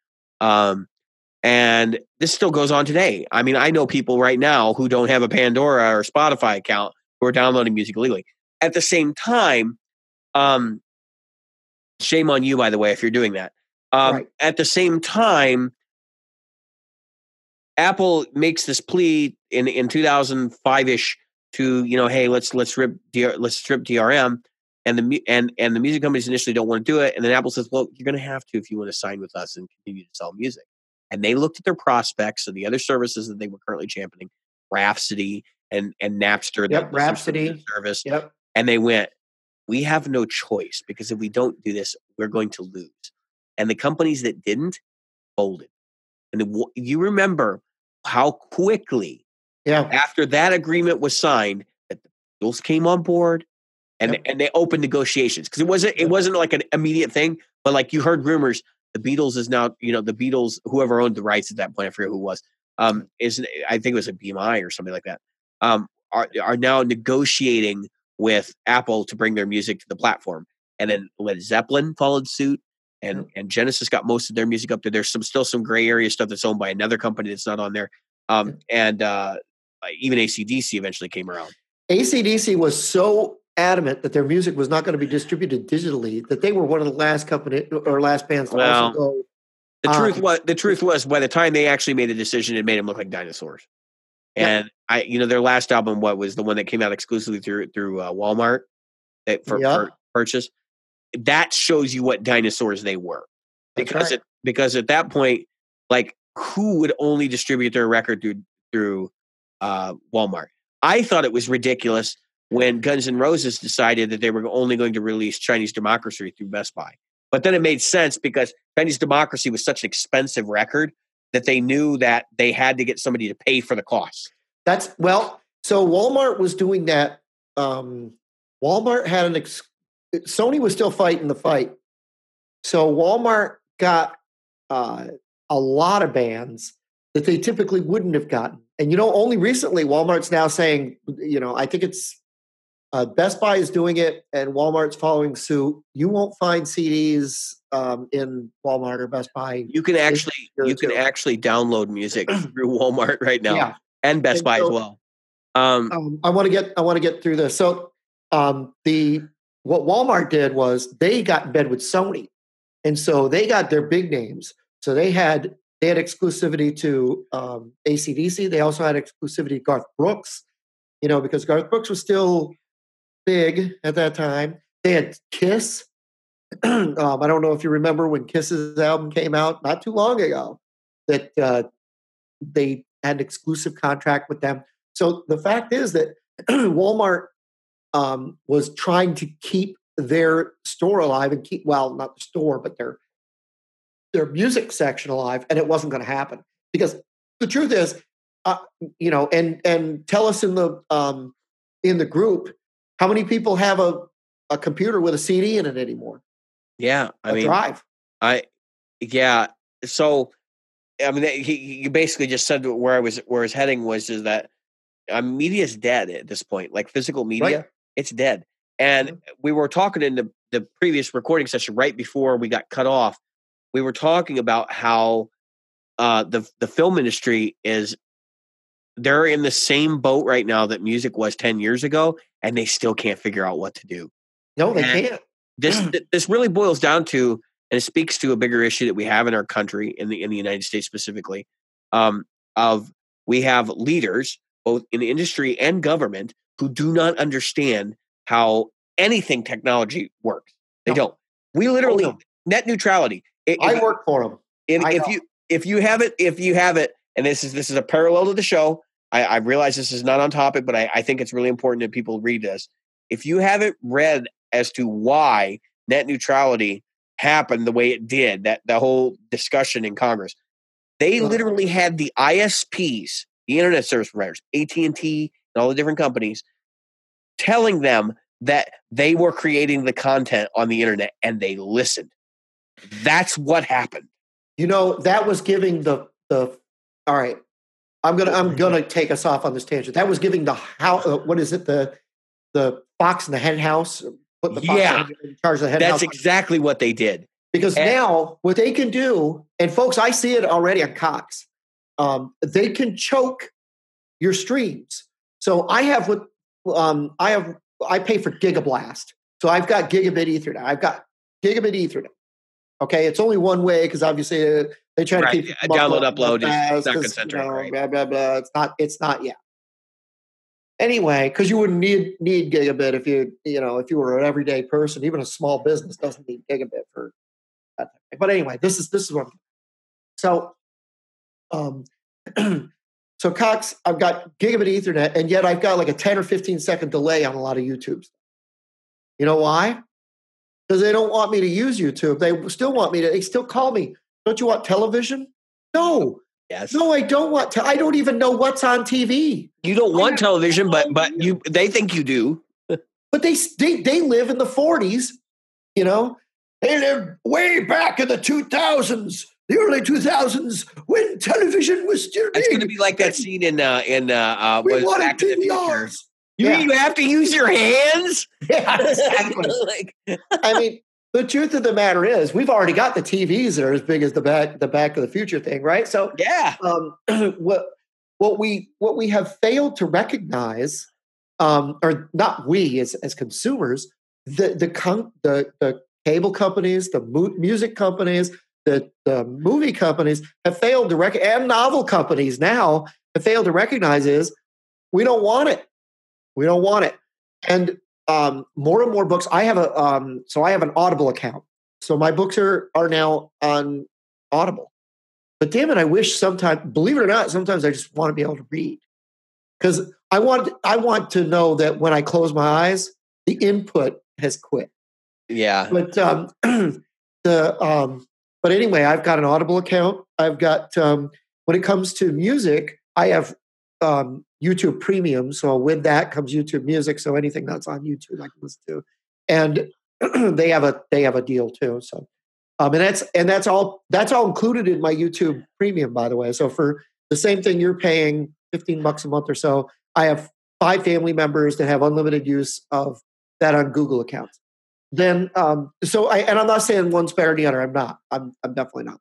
And this still goes on today. I mean, I know people right now who don't have a Pandora or Spotify account who are downloading music illegally. At the same time, shame on you, by the way, if you're doing that. Right. At the same time, Apple makes this plea in 2005-ish to, hey, let's strip DRM. And the music companies initially don't want to do it. And then Apple says, well, you're going to have to if you want to sign with us and continue to sell music. And they looked at their prospects and the other services that they were currently championing, Rhapsody and Napster. Yep, Rhapsody. Service, yep. And they went, we have no choice because if we don't do this, we're going to lose. And the companies that didn't folded. And you remember how quickly after that agreement was signed that the Beatles came on board and they opened negotiations. Because it wasn't like an immediate thing, but like you heard rumors, the Beatles is now, the Beatles, whoever owned the rights at that point, I forget who it was, I think it was a BMI or something like that, are now negotiating with Apple to bring their music to the platform. And then Led Zeppelin followed suit, and Genesis got most of their music up there. There's still some gray area stuff that's owned by another company that's not on there. And even AC/DC eventually came around. AC/DC was so adamant that their music was not going to be distributed digitally, that they were one of the last bands to also go. The truth was, by the time they actually made a decision, it made them look like dinosaurs. And their last album, what was the one that came out exclusively through Walmart for purchase? That shows you what dinosaurs they were, because at that point, like who would only distribute their record through Walmart? I thought it was ridiculous when Guns N' Roses decided that they were only going to release Chinese Democracy through Best Buy. But then it made sense because Chinese Democracy was such an expensive record that they knew that they had to get somebody to pay for the cost. So Walmart was doing that. Walmart had an Sony was still fighting the fight. So Walmart got a lot of bands that they typically wouldn't have gotten. And, you know, only recently Walmart's now saying, you know, I think it's Best Buy is doing it and Walmart's following suit. You won't find CDs in Walmart or Best Buy. You can actually download music through Walmart right now and Best Buy as well. I want to get through this. So what Walmart did was they got in bed with Sony. And so they got their big names. So they had exclusivity to AC/DC. They also had exclusivity to Garth Brooks, you know, because Garth Brooks was still big at that time. They had Kiss. I don't know if you remember when Kiss's album came out not too long ago, that they had an exclusive contract with them. So the fact is that Walmart was trying to keep their store alive and keep, well, not the store, but their music section alive, and it wasn't going to happen because the truth is, you know, and tell us in the group, how many people have a computer with a CD in it anymore? Yeah. Yeah. So, I mean, you basically just said where I was heading was, is that media's dead at this point, like physical media, right? It's dead. And we were talking in the previous recording session, right before we got cut off, we were talking about how the film industry is, they're in the same boat right now that music was 10 years ago, and they still can't figure out what to do. No, they can't. This really boils down to, and it speaks to a bigger issue that we have in our country, in the United States specifically, we have leaders, both in industry and government, who do not understand how anything technology works. They don't. We literally, net neutrality. I work for them. If you have it, and this is a parallel to the show. I realize this is not on topic, but I think it's really important that people read this. If you haven't read as to why net neutrality happened the way it did, that the whole discussion in Congress, they literally had the ISPs, the internet service providers, AT&T, and all the different companies, telling them that they were creating the content on the internet, and they listened. That's what happened. You know, that was giving the all right. I'm gonna take us off on this tangent. That was giving the how. What is it? The fox and the hen house. Put the fox in charge of the hen house. That's exactly what they did. Because now what they can do, and folks, I see it already on Cox. They can choke your streams. So I pay for Gigablast. So I've got gigabit Ethernet. Okay, it's only one way because obviously they try to keep download upload is not concentric. You know, right. It's not. Yeah. Anyway, because you wouldn't need gigabit if you were an everyday person. Even a small business doesn't need gigabit for that. But anyway, this is what. So Cox, I've got gigabit Ethernet, and yet I've got like a 10 or 15 second delay on a lot of YouTubes. You know why? Because they don't want me to use YouTube. They still call me. Don't you want television? No. Yes. No, I don't want I don't even know what's on TV. You don't want television, but you they think you do. But they live in the 40s, you know. They live way back in the 2000s, the early 2000s, when television was still big. It's going to be like that scene in we wanted Back to the Future. You have to use your hands? Yeah, exactly. I mean, the truth of the matter is we've already got the TVs that are as big as the Back of the Future thing, right? So yeah. What we have failed to recognize, or not we as consumers, the cable companies, the music companies, the movie companies have failed to recognize, and novel companies now have failed to recognize is we don't want it. We don't want it. And more and more books. I have I have an Audible account. So my books are now on Audible. But damn it, I wish sometimes, believe it or not, sometimes I just want to be able to read. Because I want to know that when I close my eyes, the input has quit. Yeah. But but anyway, I've got an Audible account. I've got when it comes to music, I have YouTube Premium. So with that comes YouTube Music. So anything that's on YouTube I can listen to. And they have a deal too. So, and that's all included in my YouTube Premium, by the way. So for the same thing, you're paying $15 a month or so. I have 5 family members that have unlimited use of that on Google accounts. Then, so I'm not saying one's better than the other. I'm not. I'm definitely not.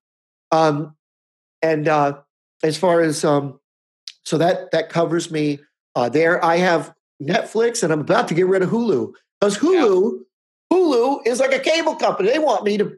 As far as, so that covers me there. I have Netflix, and I'm about to get rid of Hulu because Hulu is like a cable company. They want me to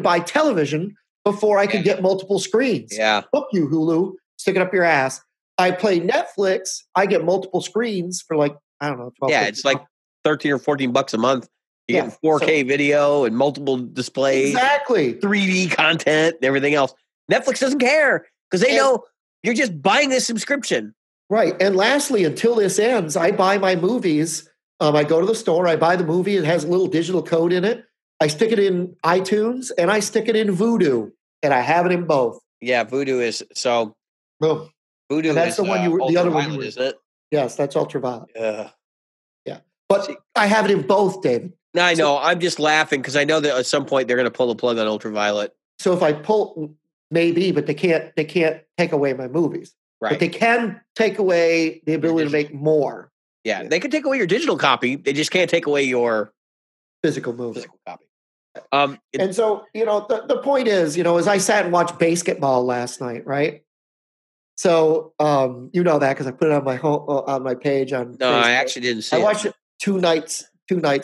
buy television before I could get multiple screens. Yeah, fuck you, Hulu. Stick it up your ass. I play Netflix. I get multiple screens for like, I don't know, 12. Yeah, it's like $13 or $14 a month. You get 4K video and multiple displays. Exactly. 3D content and everything else. Netflix doesn't care because they know you're just buying this subscription. Right. And lastly, until this ends, I buy my movies. I go to the store. I buy the movie. It has a little digital code in it. I stick it in iTunes and I stick it in Vudu. And I have it in both. Yeah, Vudu is so. Oh. Vudu and that's is, the one you were, the other one you were, isn't it? Yes, that's Ultraviolet. Yeah. But I have it in both, David. No, I know. So, I'm just laughing because I know that at some point they're going to pull the plug on Ultraviolet. So if I pull, maybe, but they can't take away my movies. Right. But they can take away the ability to make more. Yeah, they can take away your digital copy. They just can't take away your physical movie. Physical copy. And so, the point is, as I sat and watched basketball last night, right? So, that because I put it on my home, on my page on Facebook. I actually didn't see it. I watched it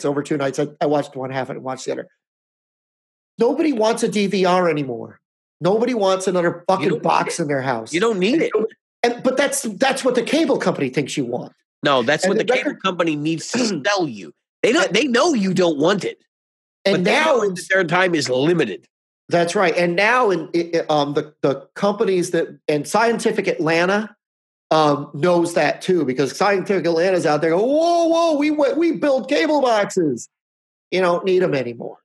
over two nights. I watched one half and watched the other. Nobody wants a DVR anymore. Nobody wants another fucking box in their house. You don't need it. But that's what the cable company thinks you want. No, that's what the cable company needs to sell you. They know you don't want it. And now their time is limited. That's right. And now the companies that and Scientific Atlanta knows that too, because Scientific Atlanta's out there going, whoa, we build cable boxes. You don't need them anymore.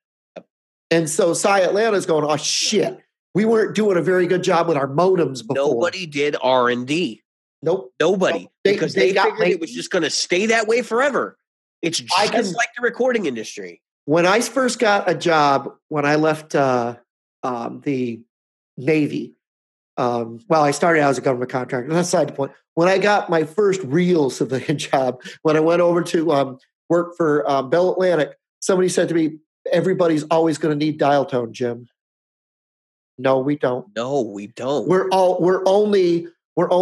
And so Sci Atlanta's going, oh shit, we weren't doing a very good job with our modems before. Nobody did R&D. Nope. Nobody. Nope. Because they figured it was just going to stay that way forever. It's just like the recording industry. When I first got a job, when I left the Navy, I started out as a government contractor. That's side point. When I got my first real civilian job, when I went over to work for Bell Atlantic, somebody said to me, everybody's always going to need dial tone, Jim. No, we don't. We're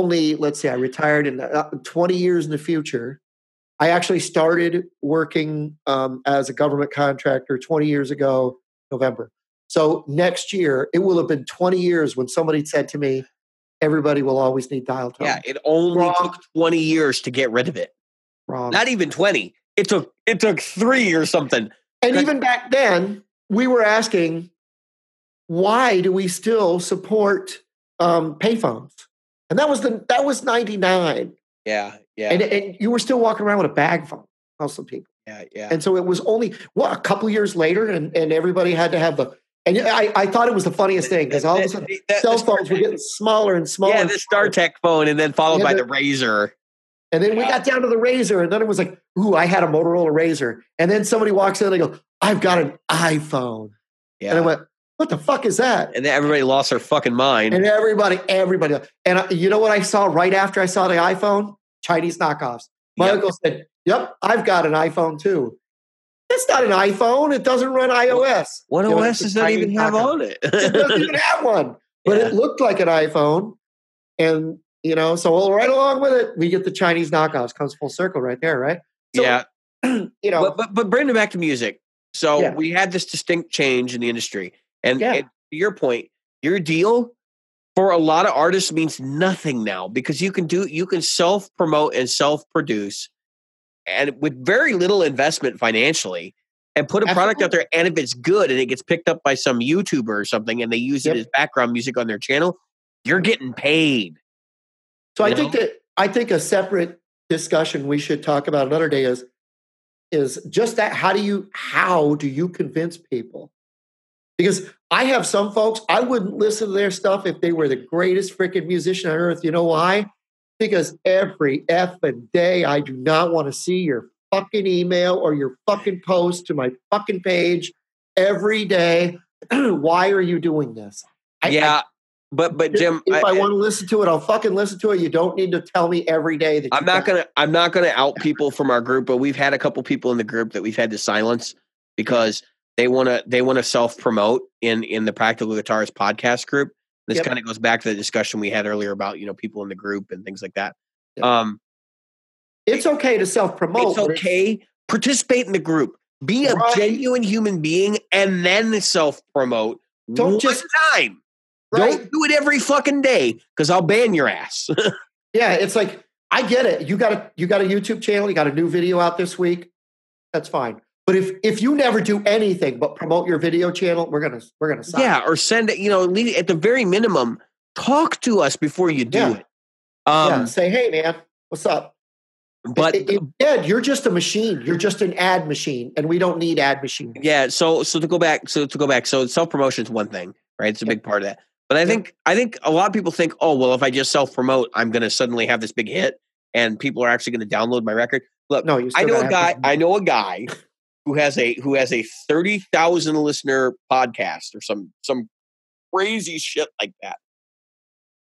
only, let's say I retired in 20 years in the future. I actually started working as a government contractor 20 years ago, November. So next year, it will have been 20 years when somebody said to me, everybody will always need dial tone. Yeah, it only took 20 years to get rid of it. Wrong. Not even 20. It took 3 or something. And even back then, we were asking, why do we still support payphones? And that was 99. Yeah, yeah. And you were still walking around with a bag phone, most of the people. Yeah, yeah. And so it was only, a couple of years later, and everybody had to have the... And I thought it was the funniest thing because all of a sudden cell phones were getting smaller and smaller. Yeah, the StarTech phone and then followed by the Razor. And then we got down to the Razor and then it was like, ooh, I had a Motorola Razor. And then somebody walks in and they go, I've got an iPhone. Yeah. And I went, what the fuck is that? And then everybody lost their fucking mind. And everybody. And you know what I saw right after I saw the iPhone? Chinese knockoffs. My uncle said, yep, I've got an iPhone too. That's not an iPhone. It doesn't run iOS. What OS does that even have on it? It doesn't even have one. But it looked like an iPhone. And, so right along with it, we get the Chinese knockoffs. Comes full circle right there, right? So, yeah. But bring it back to music. So we had this distinct change in the industry. And to your point, your deal for a lot of artists means nothing now because you can self-promote and self-produce. And with very little investment financially, and put a product out there, and if it's good and it gets picked up by some YouTuber or something, and they use it as background music on their channel, you're getting paid. So I think a separate discussion we should talk about another day is just that. How do you convince people? Because I have some folks, I wouldn't listen to their stuff if they were the greatest freaking musician on earth. You know why? Because every effing day, I do not want to see your fucking email or your fucking post to my fucking page every day. Why are you doing this? But Jim, if I want to listen to it, I'll fucking listen to it. You don't need to tell me every day that I'm not gonna out people from our group, but we've had a couple people in the group that we've had to silence because they wanna self promote in the Practical Guitarist podcast group. This kind of goes back to the discussion we had earlier about, you know, people in the group and things like that. Yep. It's okay to self promote. It's okay. Participate in the group. Be a genuine human being and then self promote. Don't just time. Right? Don't do it every fucking day because I'll ban your ass. Yeah, it's like, I get it. You got a YouTube channel. You got a new video out this week. That's fine. But if you never do anything but promote your video channel, we're gonna stop. Yeah, or send it. You know, leave, at the very minimum, talk to us before you do it. Say, hey, man, what's up? But instead, you're just a machine. You're just an ad machine, and we don't need ad machine. Yeah. So to go back. So self promotion is one thing, right? It's a big part of that. But I think a lot of people think, oh, well, if I just self-promote, I'm going to suddenly have this big hit and people are actually going to download my record. Look, no, I know a guy who has a 30,000 listener podcast or some crazy shit like that.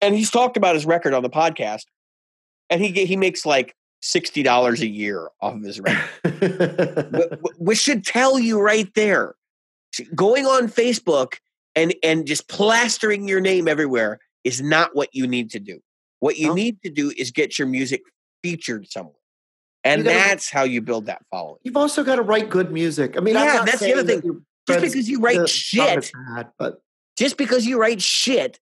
And he's talked about his record on the podcast, and he makes like $60 a year off of his record. Which should tell you right there. Going on Facebook and just plastering your name everywhere is not what you need to do. What you need to do is get your music featured somewhere. And that's how you build that following. You've also got to write good music. I mean, yeah, that's the other thing. Just because you write shit,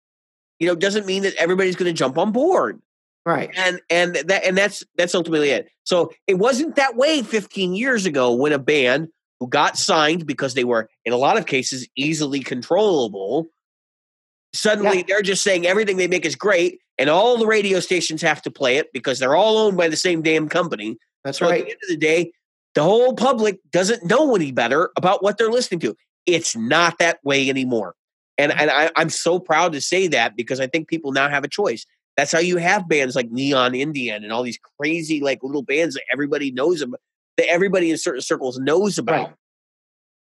you know, doesn't mean that everybody's going to jump on board. Right. And that's ultimately it. So it wasn't that way 15 years ago when a band who got signed because they were, in a lot of cases, easily controllable. Suddenly, they're just saying everything they make is great, and all the radio stations have to play it because they're all owned by the same damn company. That's right. At the end of the day, the whole public doesn't know any better about what they're listening to. It's not that way anymore. And I'm so proud to say that because I think people now have a choice. That's how you have bands like Neon Indian and all these crazy like little bands that everybody knows about, that everybody in certain circles knows about,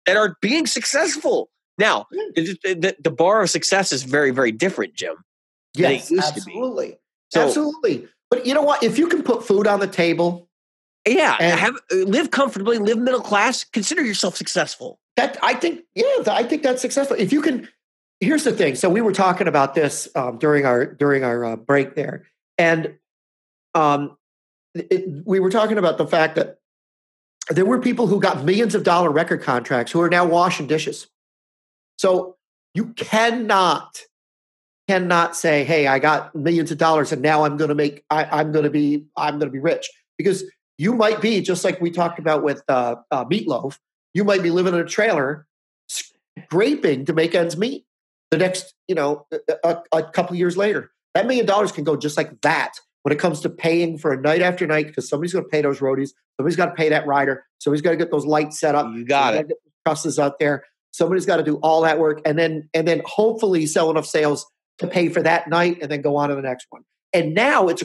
that are being successful. Now, the bar of success is very, very different, Jim. Yes, absolutely. So, absolutely. But you know what? If you can put food on the table. Yeah. Live comfortably, live middle class, consider yourself successful. I think that's successful. If you can, here's the thing. So we were talking about this during our break there. And we were talking about the fact that there were people who got millions of dollar record contracts who are now washing dishes. So you cannot say, hey, I got millions of dollars and now I'm going to be rich, because you might be just like we talked about with Meatloaf. You might be living in a trailer scraping to make ends meet the next, you know, a couple of years later. That $1 million can go just like that. When it comes to paying for a night after night, because somebody's going to pay those roadies, somebody's got to pay that rider, somebody's got to get those lights set up, you got it, trusses out there, somebody's got to do all that work, and then hopefully sell enough sales to pay for that night, and then go on to the next one. And now it's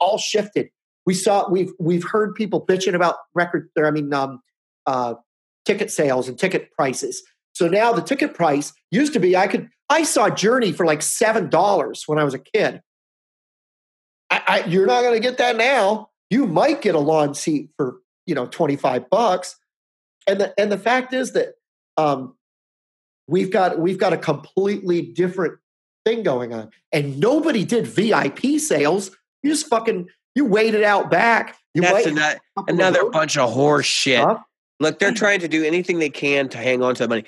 all shifted. We've heard people bitching about ticket sales and ticket prices. So now the ticket price used to be I saw Journey for like $7 when I was a kid. You're not going to get that now. You might get a lawn seat for, you know, $25, and the fact is that we've got a completely different thing going on, and nobody did VIP sales. You just you waited out back. That's another bunch of horse shit. Huh? Look, they're trying to do anything they can to hang on to the money.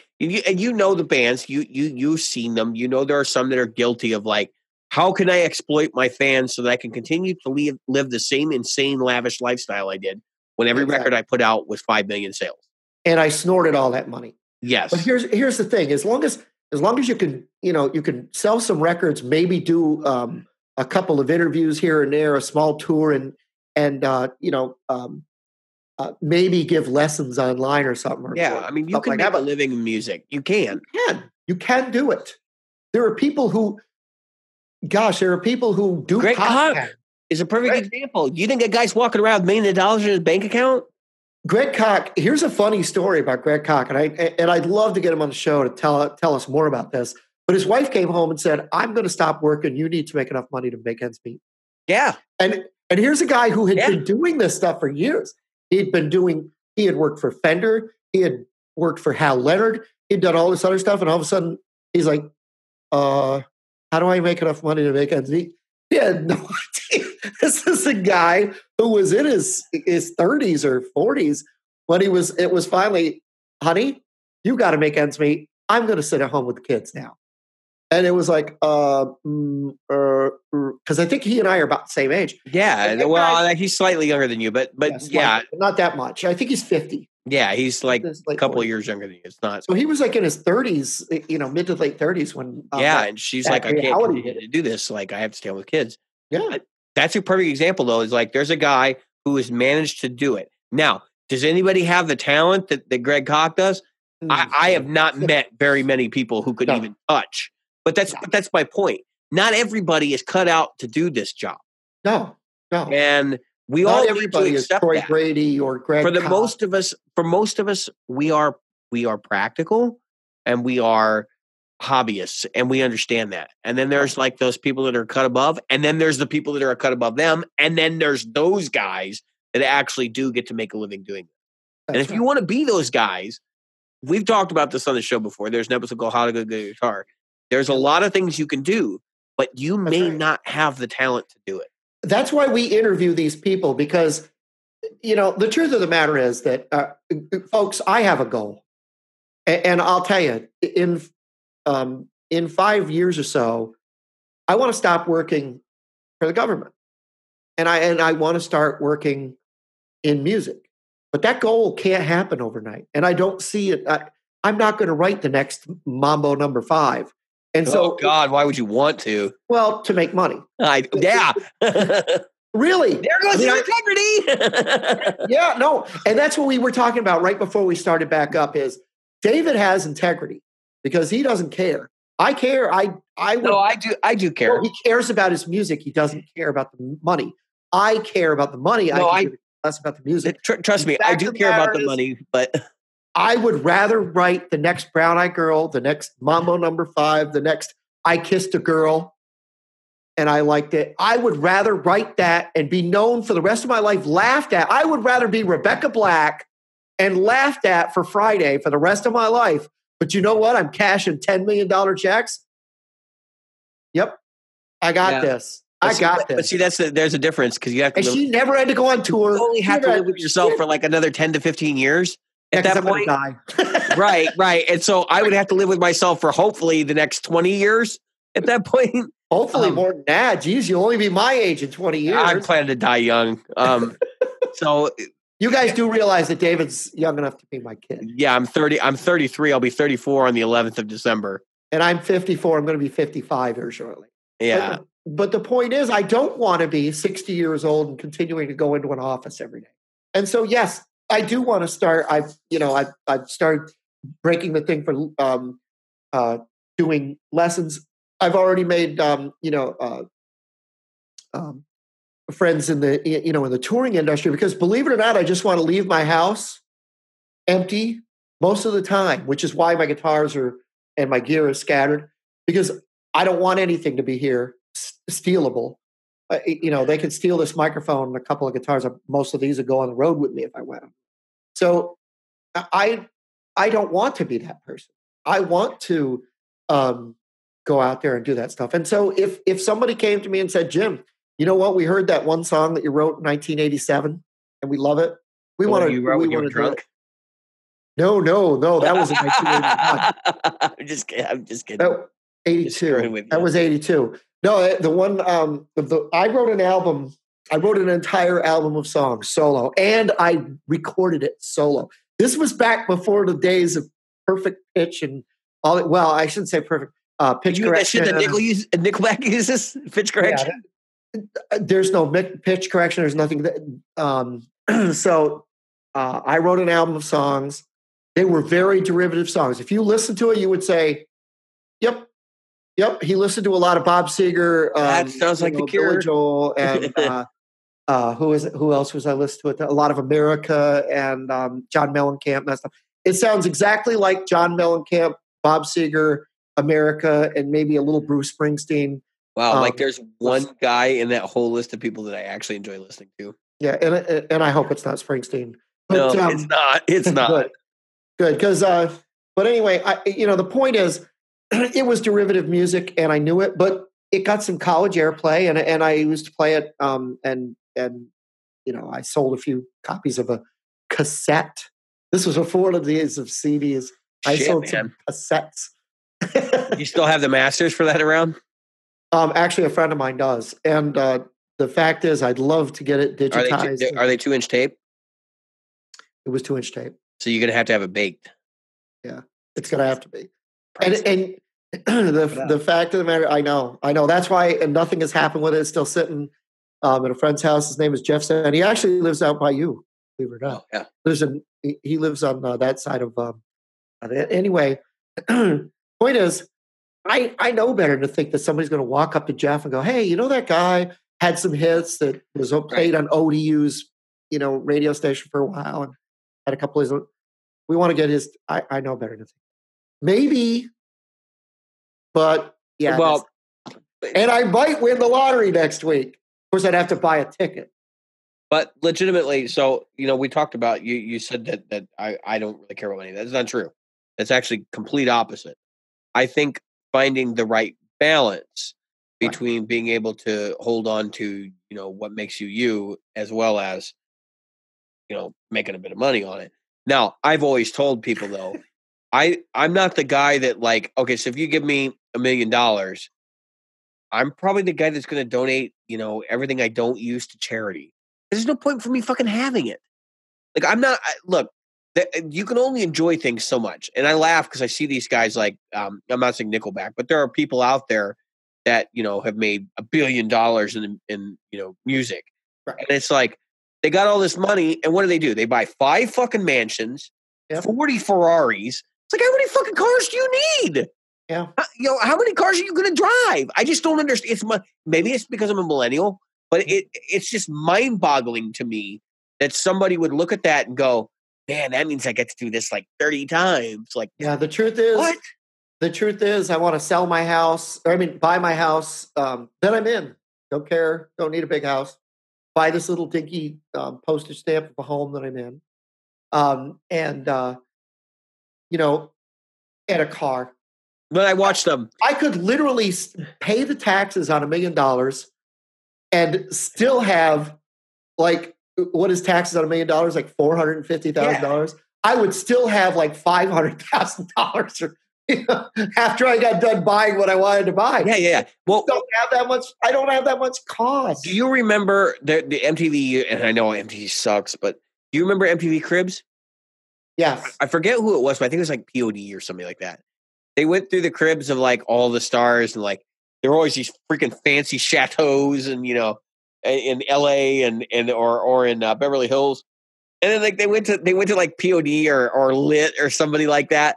And you know the bands. You've seen them. You know there are some that are guilty of like, how can I exploit my fans so that I can continue to live the same insane, lavish lifestyle I did when every record I put out was 5 million sales? And I snorted all that money. Yes. But here's the thing. As long as you can, you know, you can sell some records, maybe do a couple of interviews here and there, a small tour, and maybe give lessons online or something. You can make a living in music. You can. You can do it. There are people who do Greg Koch. is a perfect example. You think a guy's walking around $millions in his bank account? Greg Koch, here's a funny story about Greg Koch, and I'd love to get him on the show to tell us more about this. But his wife came home and said, "I'm going to stop working. You need to make enough money to make ends meet." Yeah, and here's a guy who had been doing this stuff for years. He had worked for Fender. He had worked for Hal Leonard. He'd done all this other stuff, and all of a sudden, he's like, "How do I make enough money to make ends meet?" He had no idea. This is a guy who was in his 30s or 40s when it was finally, honey, you got to make ends meet. I'm going to sit at home with the kids now. And it was like, because I think he and I are about the same age. Yeah, well, he's slightly younger than you, but not that much. I think he's 50. Yeah, he's like a couple of years younger than you. It's not. So he was like in his 30s, mid to late 30s when. And she's like, I can't continue to do this. Like, I have to stay with kids. Yeah. That's a perfect example, though, is like there's a guy who has managed to do it. Now, does anybody have the talent that Greg Koch does? I have not met very many people who could even touch. But that's my point. Not everybody is cut out to do this job. No. And we not all everybody need to accept is Troy that. Brady or Greg for the Koch. For most of us, we are practical and we are hobbyists, and we understand that. And then there's like those people that are cut above, and then there's the people that are cut above them, and then there's those guys that actually do get to make a living doing it. And if you want to be those guys, we've talked about this on the show before. There's an episode called How to Go Get a Guitar. There's a lot of things you can do, but you may not have the talent to do it. That's why we interview these people, because the truth of the matter is that folks, I have a goal, and I'll tell you in 5 years or so, I want to stop working for the government, and I want to start working in music. But that goal can't happen overnight, and I don't see it. I'm not going to write the next Mambo number 5. And so, God, why would you want to? Well, to make money. Really? There goes integrity. Yeah, no, and that's what we were talking about right before we started back up. Is David has integrity. Because he doesn't care. I care. I do care. Well, he cares about his music. He doesn't care about the money. I care about the money. No, I care less about the music. Trust me, I do care about the money, but I would rather write the next Brown Eyed Girl, the next Mambo number 5, the next I Kissed a Girl and I Liked It. I would rather write that and be known for the rest of my life, laughed at. I would rather be Rebecca Black and laughed at for Friday for the rest of my life. But you know what? I'm cashing $10 million checks. Yep. I got this. I got this. But see, there's a difference because you have to. And she never had to go on tour. You only have to live with yourself for like another 10 to 15 years at that point. I'm gonna die. Right. And so I would have to live with myself for hopefully the next 20 years at that point. Hopefully more than that. Geez, you'll only be my age in 20 years. I'm planning to die young. So. You guys do realize that David's young enough to be my kid. Yeah, I'm 30. I'm 33. I'll be 34 on the 11th of December. And I'm 54. I'm going to be 55 here shortly. Yeah. But the point is, I don't want to be 60 years old and continuing to go into an office every day. And so, yes, I do want to start. I've started breaking the thing for doing lessons. I've already made, friends in the in the touring industry, because believe it or not, I just want to leave my house empty most of the time, which is why my guitars and my gear is scattered, because I don't want anything to be here stealable. They could steal this microphone and a couple of guitars. Most of these would go on the road with me if I went. So I don't want to be that person. I want to go out there and do that stuff. And so if somebody came to me and said, Jim, you know what? We heard that one song that you wrote in 1987, and we love it. We want to drunk. No, that wasn't 1981. I'm just kidding. No, 82. That was 82. No, the one. I wrote an album. I wrote an entire album of songs solo, and I recorded it solo. This was back before the days of perfect pitch and all that. Well, I shouldn't say perfect pitch correction. That shit that Nickelback uses pitch correction. Yeah. There's no pitch correction. There's nothing. So I wrote an album of songs. They were very derivative songs. If you listen to it, you would say, yep, Yep, he listened to a lot of Bob Seger. That sounds like the Cure. Billy Joel and who else was I listening to? A lot of America and John Mellencamp and that stuff. It sounds exactly like John Mellencamp, Bob Seger, America, and maybe a little Bruce Springsteen. Wow, like there's one guy in that whole list of people that I actually enjoy listening to. Yeah, and I hope it's not Springsteen. But, no, it's not. It's not. Good, because but anyway, the point is, it was derivative music, and I knew it, but it got some college airplay, and I used to play it, I sold a few copies of a cassette. This was before the days of CDs. I sold some cassettes. You still have the masters for that around? Actually, a friend of mine does, and the fact is, I'd love to get it digitized. Are they 2-inch tape? It was 2-inch tape. So you're gonna have to have it baked. Yeah, it's gonna have to be. And the fact of the matter, I know. That's why, and nothing has happened with it. It's still sitting at a friend's house. His name is Jeff, and he actually lives out by you. Believe it or not, yeah. He lives on that side of. Anyway, point is, I know better to think that somebody's going to walk up to Jeff and go, "Hey, you know that guy had some hits that was played on ODU's, radio station for a while and had a couple of. We want to get his. I know better to think." Maybe, but yeah. Well, and I might win the lottery next week. Of course, I'd have to buy a ticket. But legitimately, so we talked about you. You said that I don't really care about money. That's not true. That's actually complete opposite. I think finding the right balance between being able to hold on to what makes you as well as making a bit of money on it. Now, I've always told people though. I'm not the guy that so if you give me $1 million, I'm probably the guy that's going to donate, everything I don't use to charity. There's no point for me fucking having it. You can only enjoy things so much. And I laugh because I see these guys I'm not saying Nickelback, but there are people out there that, have made $1 billion in music. Right. And it's they got all this money and what do? They buy 5 fucking mansions, 40 Ferraris. It's how many fucking cars do you need? Yeah. How many cars are you going to drive? I just don't understand. Maybe it's because I'm a millennial, but it's just mind-boggling to me that somebody would look at that and go, man, that means I get to do this 30 times. Yeah, the truth is, what? The truth is I want to sell my house, buy my house. Then I'm in. Don't care. Don't need a big house. Buy this little dinky postage stamp of a home that I'm in. And a car. But I watched them. I could literally pay the taxes on $1 million and still have what is taxes on $1 million? $450,000. I would still have $500,000 after I got done buying what I wanted to buy. Yeah, yeah. Well, I don't have that much cost. Do you remember the MTV? And I know MTV sucks, but do you remember MTV Cribs? Yes. I forget who it was, but I think it was POD or something like that. They went through the cribs of all the stars and there were always these freaking fancy chateaus and, in LA or in Beverly Hills. And then they went to POD or Lit or somebody like that.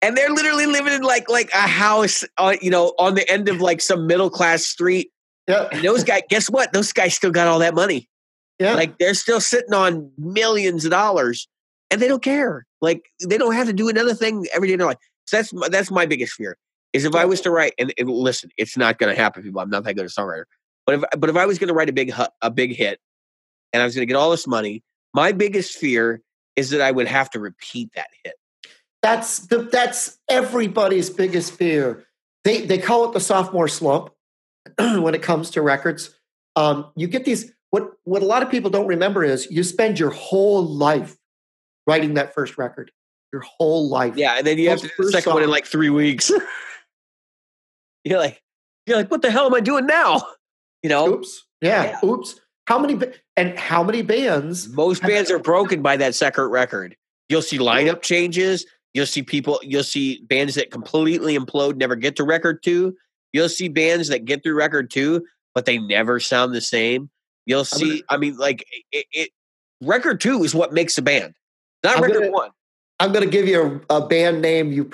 And they're literally living in like a house, on the end of some middle-class street. Yep. And those guys, guess what? Those guys still got all that money. Yeah. They're still sitting on millions of dollars. And they don't care. They don't have to do another thing every day in their life. So that's my biggest fear. Is if I was to write, and listen, it's not going to happen, people. I'm not that good a songwriter. But if I was going to write a big hit, and I was going to get all this money, my biggest fear is that I would have to repeat that hit. That's everybody's biggest fear. They call it the sophomore slump when it comes to records. You get these. What a lot of people don't remember is you spend your whole life writing that first record, your whole life. Yeah, and then you have to do the second one in 3 weeks. You're like, what the hell am I doing now? Oops. Yeah, yeah. Oops. How many bands? Most bands are broken by that second record. You'll see lineup changes. You'll see bands that completely implode, never get to record 2. You'll see bands that get through record 2, but they never sound the same. You'll see. Record 2 is what makes a band. Not record 1. I'm going to give you a band name you've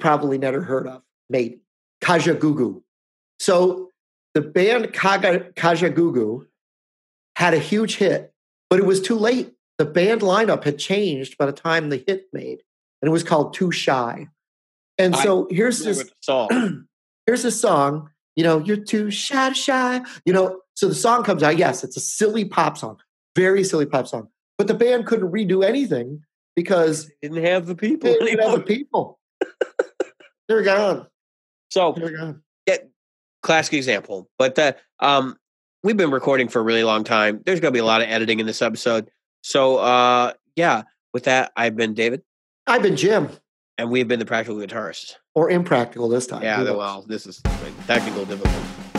probably never heard of, maybe. Kajagoogoo. So the band Kajagoogoo had a huge hit, but it was too late. The band lineup had changed by the time the hit made, and it was called Too Shy. And so here's this song, you know, you're too shy, you know. So the song comes out. Yes, it's a silly pop song, very silly pop song. But the band couldn't redo anything because they didn't have the people. They didn't have the people. They're gone. So they're gone. Yeah, classic example. But we've been recording for a really long time. There's going to be a lot of editing in this episode. So yeah, with that, I've been David. I've been Jim. And we've been the Practical Guitarists. Or impractical this time. Yeah, well, this is technical difficulty.